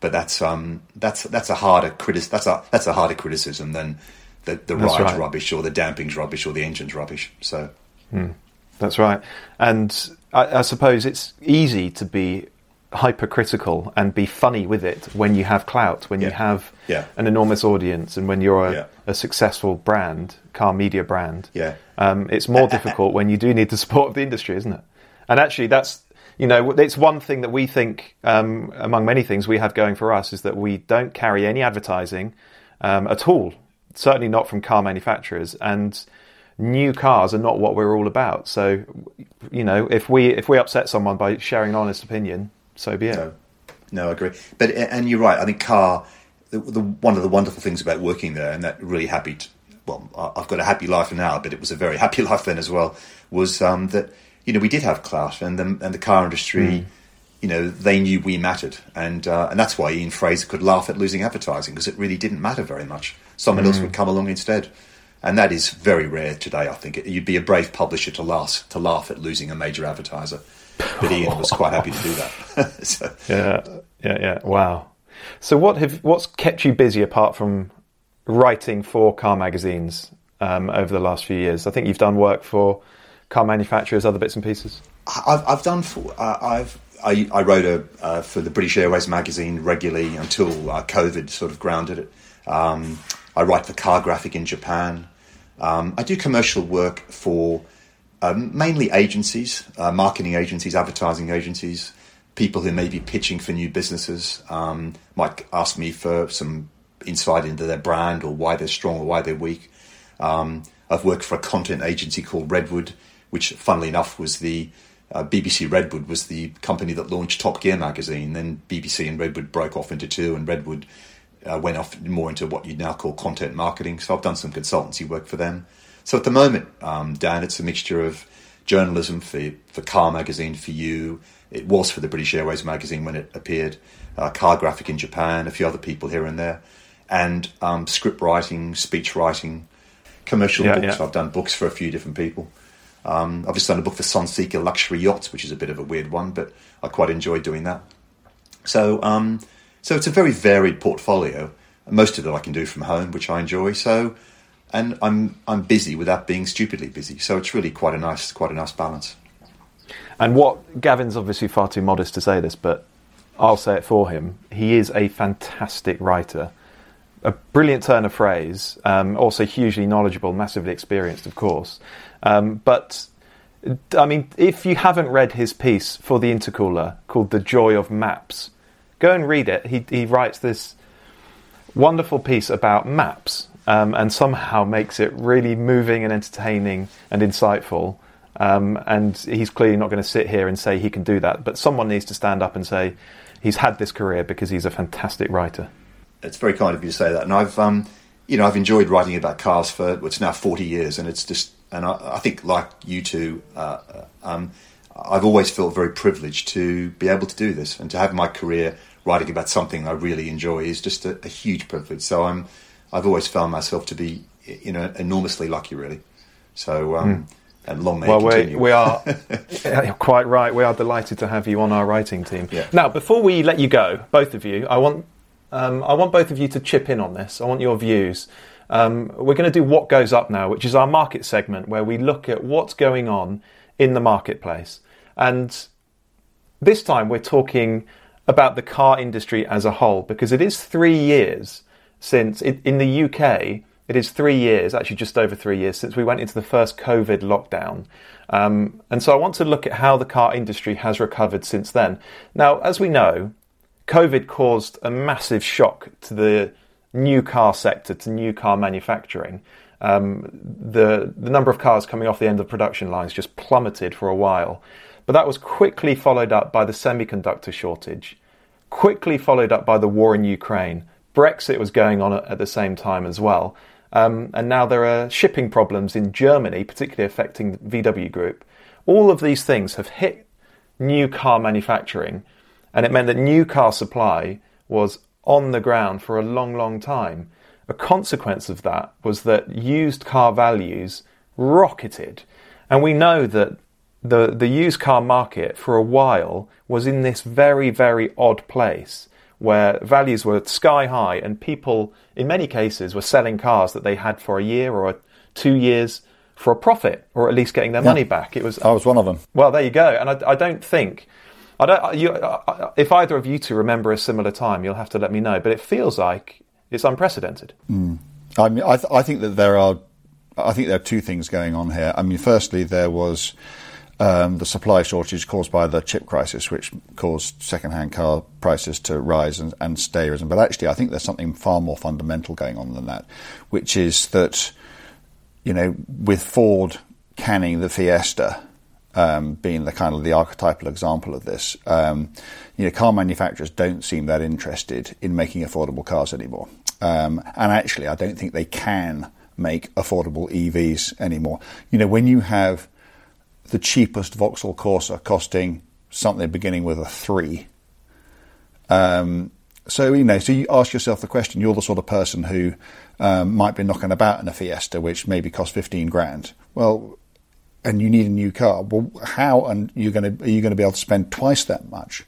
but that's um that's that's a harder critic that's a that's a harder criticism than the the ride's right. rubbish or the damping's rubbish or the engine's rubbish. So mm, that's right, and I, I suppose it's easy to be hypercritical and be funny with it when you have clout, when yeah. you have yeah. an enormous audience, and when you're a, yeah. a successful brand, car media brand. Yeah, um, it's more difficult when you do need the support of the industry, isn't it? And actually, that's. You know, it's one thing that we think, um, among many things we have going for us, is that we don't carry any advertising um, at all, certainly not from car manufacturers, and new cars are not what we're all about. So, you know, if we if we upset someone by sharing an honest opinion, so be it. No, no I agree. But, and you're right, I think car, the, the, one of the wonderful things about working there, and that really happy, to, well, I've got a happy life now, but it was a very happy life then as well, was um, that... You know, we did have clout, and the, and the car industry, mm. you know, they knew we mattered. And uh, and that's why Ian Fraser could laugh at losing advertising, because it really didn't matter very much. Someone mm. else would come along instead. And that is very rare today, I think. You'd be a brave publisher to laugh, to laugh at losing a major advertiser. But Ian was quite happy to do that. so, yeah, yeah, yeah. Wow. So what have what's kept you busy apart from writing for car magazines um, over the last few years? I think you've done work for... car manufacturers, other bits and pieces. I've I've done for uh, I've I, I wrote a uh, for the British Airways magazine regularly until uh, COVID sort of grounded it. Um, I write for Car Graphic in Japan. Um, I do commercial work for um, mainly agencies, uh, marketing agencies, advertising agencies, people who may be pitching for new businesses um, might ask me for some insight into their brand or why they're strong or why they're weak. Um, I've worked for a content agency called Redwood, which, funnily enough, was the uh, B B C Redwood was the company that launched Top Gear magazine. Then B B C and Redwood broke off into two, and Redwood uh, went off more into what you'd now call content marketing. So I've done some consultancy work for them. So at the moment, um, Dan, it's a mixture of journalism for for Car Magazine, for you. It was for the British Airways magazine when it appeared, uh, Car Graphic in Japan, a few other people here and there, and um, script writing, speech writing, commercial yeah, books. Yeah. I've done books for a few different people. Um, I've just done a book for Sunseeker Luxury Yachts, which is a bit of a weird one, but I quite enjoy doing that. So um, so it's a very varied portfolio. Most of it I can do from home, which I enjoy. So, and I'm I'm busy without being stupidly busy. So it's really quite a nice quite a nice balance. And what Gavin's obviously far too modest to say this, but I'll say it for him. He is a fantastic writer, a brilliant turn of phrase, um, also hugely knowledgeable, massively experienced, of course. Um, but I mean, if you haven't read his piece for the Intercooler called "The Joy of Maps," go and read it. He he writes this wonderful piece about maps, um, and somehow makes it really moving and entertaining and insightful. Um, and he's clearly not going to sit here and say he can do that, but someone needs to stand up and say he's had this career because he's a fantastic writer. It's very kind of you to say that, and I've, um, you know, I've enjoyed writing about cars for what's now forty years, and it's just, and I, I think like you two, uh, um, I've always felt very privileged to be able to do this, and to have my career writing about something I really enjoy is just a, a huge privilege. So I'm, I've always found myself to be, you know, enormously lucky, really. So. Um, mm. And long may well, we, we are quite right. We are delighted to have you on our writing team. Yeah. Now, before we let you go, both of you, I want um, I want both of you to chip in on this. I want your views. Um, we're going to do What Goes Up now, which is our market segment where we look at what's going on in the marketplace. And this time we're talking about the car industry as a whole, because it is three years since it, in the U K. It is three years, actually just over three years, since we went into the first COVID lockdown. Um, and so I want to look at how the car industry has recovered since then. Now, as we know, COVID caused a massive shock to the new car sector, to new car manufacturing. Um, the, the number of cars coming off the end of production lines just plummeted for a while. But that was quickly followed up by the semiconductor shortage, quickly followed up by the war in Ukraine. Brexit was going on at the same time as well. Um, and now there are shipping problems in Germany, particularly affecting the V W Group. All of these things have hit new car manufacturing, and it meant that new car supply was on the ground for a long, long time. A consequence of that was that used car values rocketed. And we know that the, the used car market for a while was in this very, very odd place, where values were sky high and people, in many cases, were selling cars that they had for a year or two years for a profit, or at least getting their yeah. money back. It was I was one of them. Well, there you go. And I, I don't think... I don't. You, I, if either of you two remember a similar time, you'll have to let me know. But it feels like it's unprecedented. Mm. I mean, I, th- I think that there are... I think there are two things going on here. I mean, firstly, there was Um, the supply shortage caused by the chip crisis, which caused second-hand car prices to rise and, and stay risen. But actually, I think there's something far more fundamental going on than that, which is that, you know, with Ford canning the Fiesta um, being the kind of the archetypal example of this, um, you know, car manufacturers don't seem that interested in making affordable cars anymore. Um, and actually, I don't think they can make affordable E Vs anymore. You know, when you have the cheapest Vauxhall Corsa costing something beginning with a three. Um, so, you know, so you ask yourself the question, you're the sort of person who um, might be knocking about in a Fiesta, which maybe costs fifteen grand. Well, and you need a new car. Well, how and you're gonna, are you going to be able to spend twice that much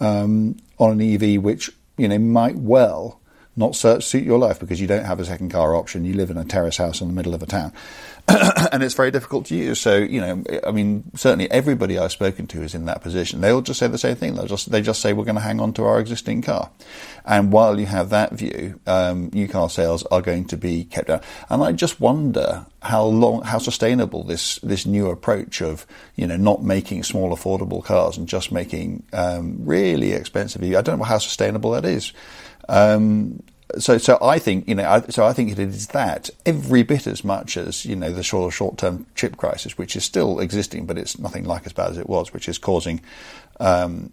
um, on an E V, which, you know, might well not suit your life because you don't have a second car option. You live in a terrace house in the middle of a town and it's very difficult to use. So, you know, I mean, certainly everybody I've spoken to is in that position. They all just say the same thing. They just, they just say, we're going to hang on to our existing car. And while you have that view, um, new car sales are going to be kept down. And I just wonder how long, how sustainable this, this new approach of, you know, not making small affordable cars and just making, um, really expensive. I don't know how sustainable that is. Um, So, so I think you know. I, so I think it is that every bit as much as you know the short, short-term chip crisis, which is still existing, but it's nothing like as bad as it was, which is causing um,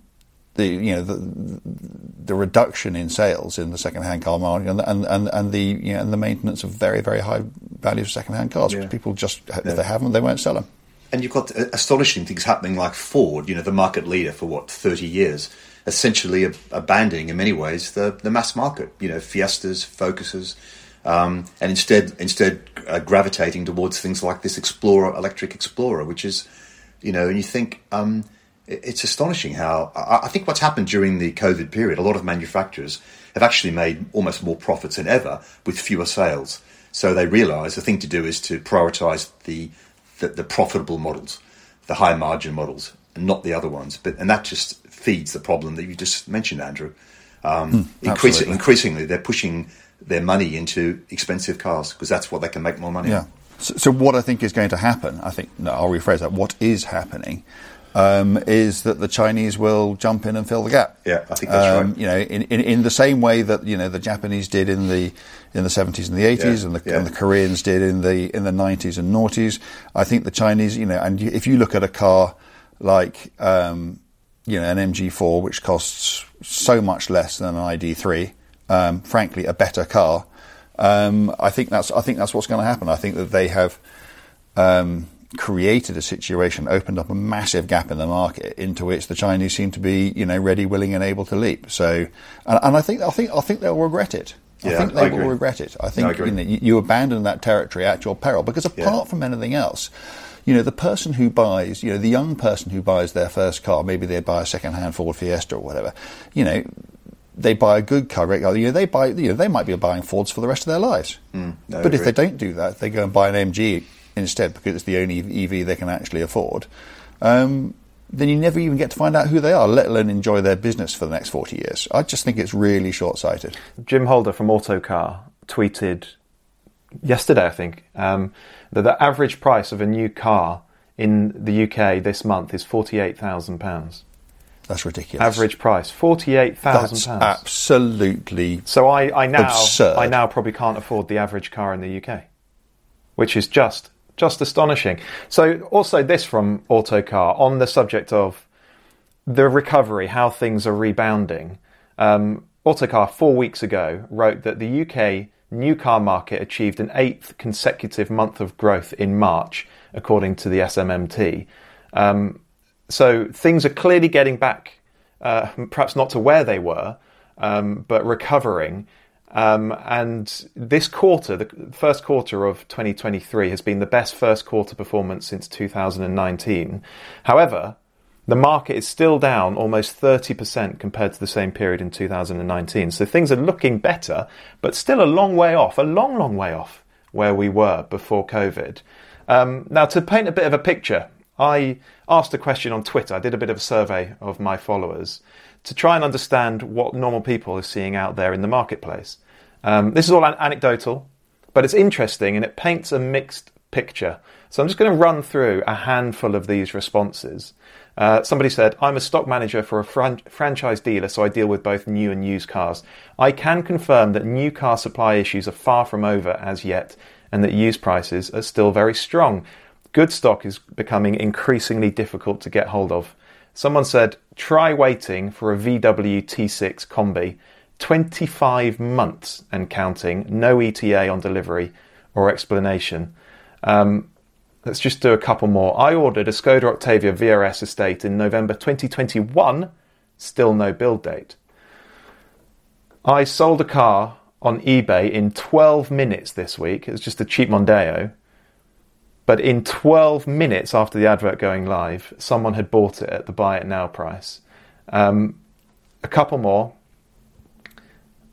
the you know the, the reduction in sales in the second-hand car market and and and, and the you know, and the maintenance of very, very high values of second-hand cars. Yeah. Because people just if yeah. they haven't, they won't sell them. And you've got astonishing things happening, like Ford, you know, the market leader for what thirty years. Essentially ab- abandoning in many ways the, the mass market, you know, Fiestas, Focuses, um, and instead instead uh, gravitating towards things like this Explorer, electric Explorer, which is, you know, and you think um, it, it's astonishing how I, I think what's happened during the COVID period. A lot of manufacturers have actually made almost more profits than ever with fewer sales. So they realise the thing to do is to prioritise the, the the profitable models, the high margin models, and not the other ones. But and that just feeds the problem that you just mentioned, Andrew. Um, mm, increase, increasingly, they're pushing their money into expensive cars because that's what they can make more money yeah. on. So, so what I think is going to happen, I think, no, I'll rephrase that, what is happening um, is that the Chinese will jump in and fill the gap. Yeah, I think that's um, right. You know, in, in, in the same way that, you know, the Japanese did in the in the seventies and the eighties yeah, and, the, yeah. and the Koreans did in the in the nineties and noughties, I think the Chinese, you know, and if you look at a car like... Um, you know, an M G four, which costs so much less than an I D three, um, frankly, a better car. Um, I think that's I think that's what's going to happen. I think that they have um, created a situation, opened up a massive gap in the market into which the Chinese seem to be, you know, ready, willing, and able to leap. So, and, and I think I think I think they'll regret it. I yeah, think they I will regret it. I think no, I you, know, you, you abandon that territory at your peril because apart yeah. from anything else. You know, the person who buys, you know, the young person who buys their first car, maybe they buy a second-hand Ford Fiesta or whatever, you know, they buy a good car, great car, you know, they buy, you know, they might be buying Fords for the rest of their lives. Mm, no, but if they don't do that, they go and buy an M G instead because it's the only E V they can actually afford. Um, then you never even get to find out who they are, let alone enjoy their business for the next forty years. I just think it's really short-sighted. Jim Holder from Autocar tweeted yesterday, I think, um, that the average price of a new car in the U K this month is forty-eight thousand pounds. That's ridiculous. Average price, forty-eight thousand pounds. That's absolutely so I, I now absurd. I now probably can't afford the average car in the U K, which is just just astonishing. So also this from Autocar, on the subject of the recovery, how things are rebounding. Um, Autocar four weeks ago wrote that the U K new car market achieved an eighth consecutive month of growth in March, according to the S M M T. Um, so things are clearly getting back, uh, perhaps not to where they were, um, but recovering. Um, and this quarter, the first quarter of twenty twenty-three, has been the best first quarter performance since two thousand nineteen. However, the market is still down almost thirty percent compared to the same period in two thousand nineteen. So things are looking better, but still a long way off, a long, long way off where we were before COVID. Um, now, to paint a bit of a picture, I asked a question on Twitter. I did a bit of a survey of my followers to try and understand what normal people are seeing out there in the marketplace. Um, this is all an- anecdotal, but it's interesting and it paints a mixed picture. So I'm just going to run through a handful of these responses. Uh, somebody said, I'm a stock manager for a fran- franchise dealer, so I deal with both new and used cars. I can confirm that new car supply issues are far from over as yet, and that used prices are still very strong. Good stock is becoming increasingly difficult to get hold of. Someone said, try waiting for a V W T six Combi. twenty-five months and counting, no E T A on delivery or explanation. Um... Let's just do a couple more. I ordered a Skoda Octavia V R S Estate in November twenty twenty-one. Still no build date. I sold a car on eBay in twelve minutes this week. It was just a cheap Mondeo. But in twelve minutes after the advert going live, someone had bought it at the buy it now price. Um, a couple more.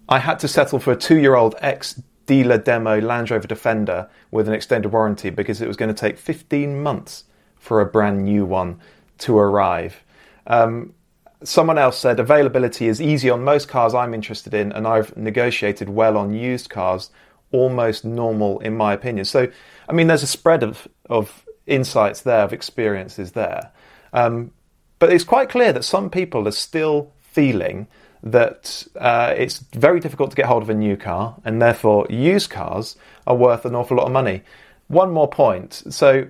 I had to settle for a two-year-old ex dealer demo Land Rover Defender with an extended warranty because it was going to take fifteen months for a brand new one to arrive. Um, someone else said availability is easy on most cars I'm interested in, and I've negotiated well on used cars, almost normal in my opinion. So, I mean, there's a spread of, of insights there, of experiences there. Um, but it's quite clear that some people are still feeling that uh, it's very difficult to get hold of a new car, and therefore used cars are worth an awful lot of money. One more point. So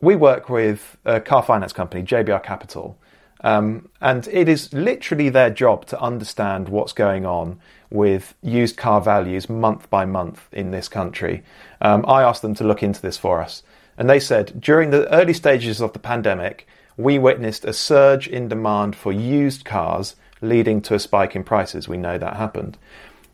we work with a car finance company, J B R Capital, um, and it is literally their job to understand what's going on with used car values month by month in this country. Um, I asked them to look into this for us, and they said during the early stages of the pandemic, we witnessed a surge in demand for used cars, leading to a spike in prices. We know that happened.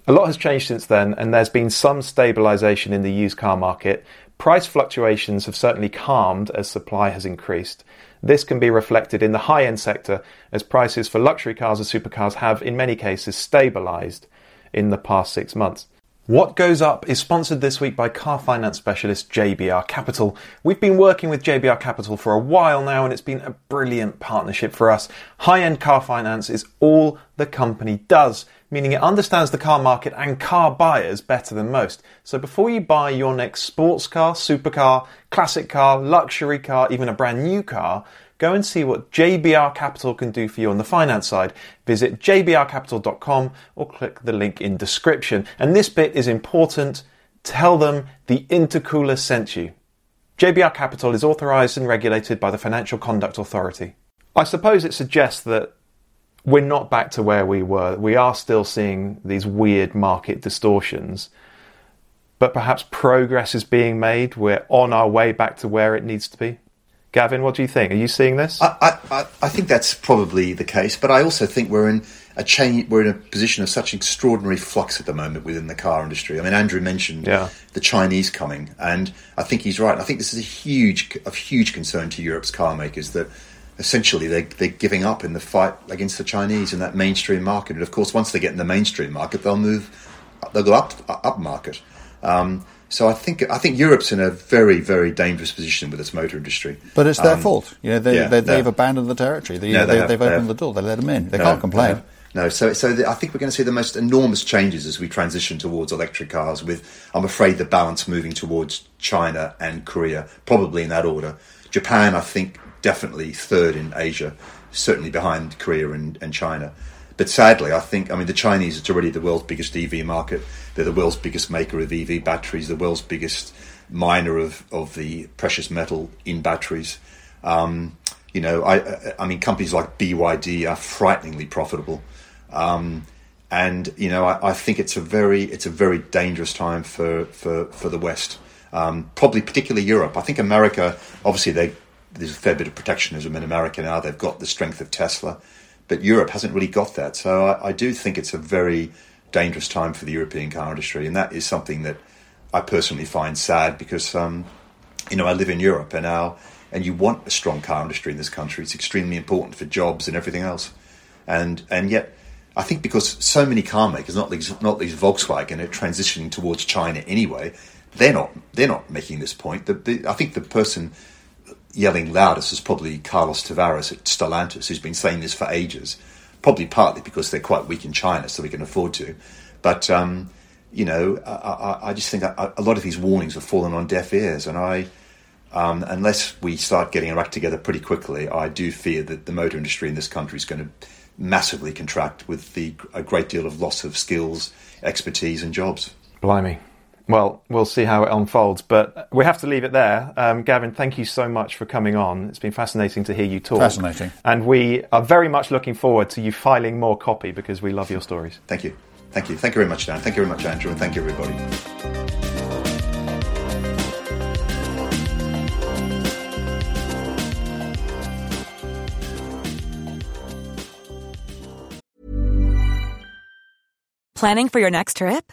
A lot has changed since then, and there's been some stabilisation in the used car market. Price fluctuations have certainly calmed as supply has increased. This can be reflected in the high-end sector, as prices for luxury cars and supercars have, in many cases, stabilised in the past six months. What Goes Up is sponsored this week by car finance specialist J B R Capital. We've been working with J B R Capital for a while now, and it's been a brilliant partnership for us. High-end car finance is all the company does, meaning it understands the car market and car buyers better than most. So before you buy your next sports car, supercar, classic car, luxury car, even a brand new car, go and see what J B R Capital can do for you on the finance side. Visit j b r capital dot com or click the link in description. And this bit is important. Tell them the Intercooler sent you. J B R Capital is authorised and regulated by the Financial Conduct Authority. I suppose it suggests that we're not back to where we were. We are still seeing these weird market distortions, but perhaps progress is being made. We're on our way back to where it needs to be. Gavin, what do you think? Are you seeing this? I, I, I think that's probably the case, but I also think we're in a change. We're in a position of such extraordinary flux at the moment within the car industry. I mean, Andrew mentioned yeah. the Chinese coming, and I think he's right. I think this is a huge, a huge concern to Europe's car makers that essentially they're, they're giving up in the fight against the Chinese in that mainstream market. And of course, once they get in the mainstream market, they'll move. They'll go up up market. Um, So I think I think Europe's in a very, very dangerous position with its motor industry. But it's their um, fault. You know, they, yeah, they, they've no. abandoned the territory. They, no, they, they have, they've opened they the door. They let them in. They no, can't complain. No, no. so so the, I think we're going to see the most enormous changes as we transition towards electric cars with, I'm afraid, the balance moving towards China and Korea, probably in that order. Japan, I think, definitely third in Asia, certainly behind Korea and, and China. But sadly, I think, I mean, the Chinese are already the world's biggest E V market. They're the world's biggest maker of E V batteries, the world's biggest miner of, of the precious metal in batteries. Um, you know, I, I mean, companies like B Y D are frighteningly profitable. Um, and, you know, I, I think it's a very it's a very dangerous time for, for, for the West, um, probably particularly Europe. I think America, obviously, they, there's a fair bit of protectionism in America now. They've got the strength of Tesla. But Europe hasn't really got that. So I, I do think it's a very dangerous time for the European car industry. And that is something that I personally find sad because, um, you know, I live in Europe and our, and you want a strong car industry in this country. It's extremely important for jobs and everything else. And and yet I think because so many car makers, not least, not least Volkswagen, are transitioning towards China anyway, they're not they're not making this point. The, the, I think the person yelling loudest is probably Carlos Tavares at Stellantis, who's been saying this for ages, probably partly because they're quite weak in China, so we can afford to. But, um, you know, I, I, I just think a, a lot of these warnings have fallen on deaf ears. And I, um, unless we start getting our act together pretty quickly, I do fear that the motor industry in this country is going to massively contract with the, a great deal of loss of skills, expertise and jobs. Blimey. Well, we'll see how it unfolds, but we have to leave it there. Um, Gavin, thank you so much for coming on. It's been fascinating to hear you talk. Fascinating. And we are very much looking forward to you filing more copy because we love your stories. Thank you. Thank you. Thank you very much, Dan. Thank you very much, Andrew, and thank you, everybody. Planning for your next trip?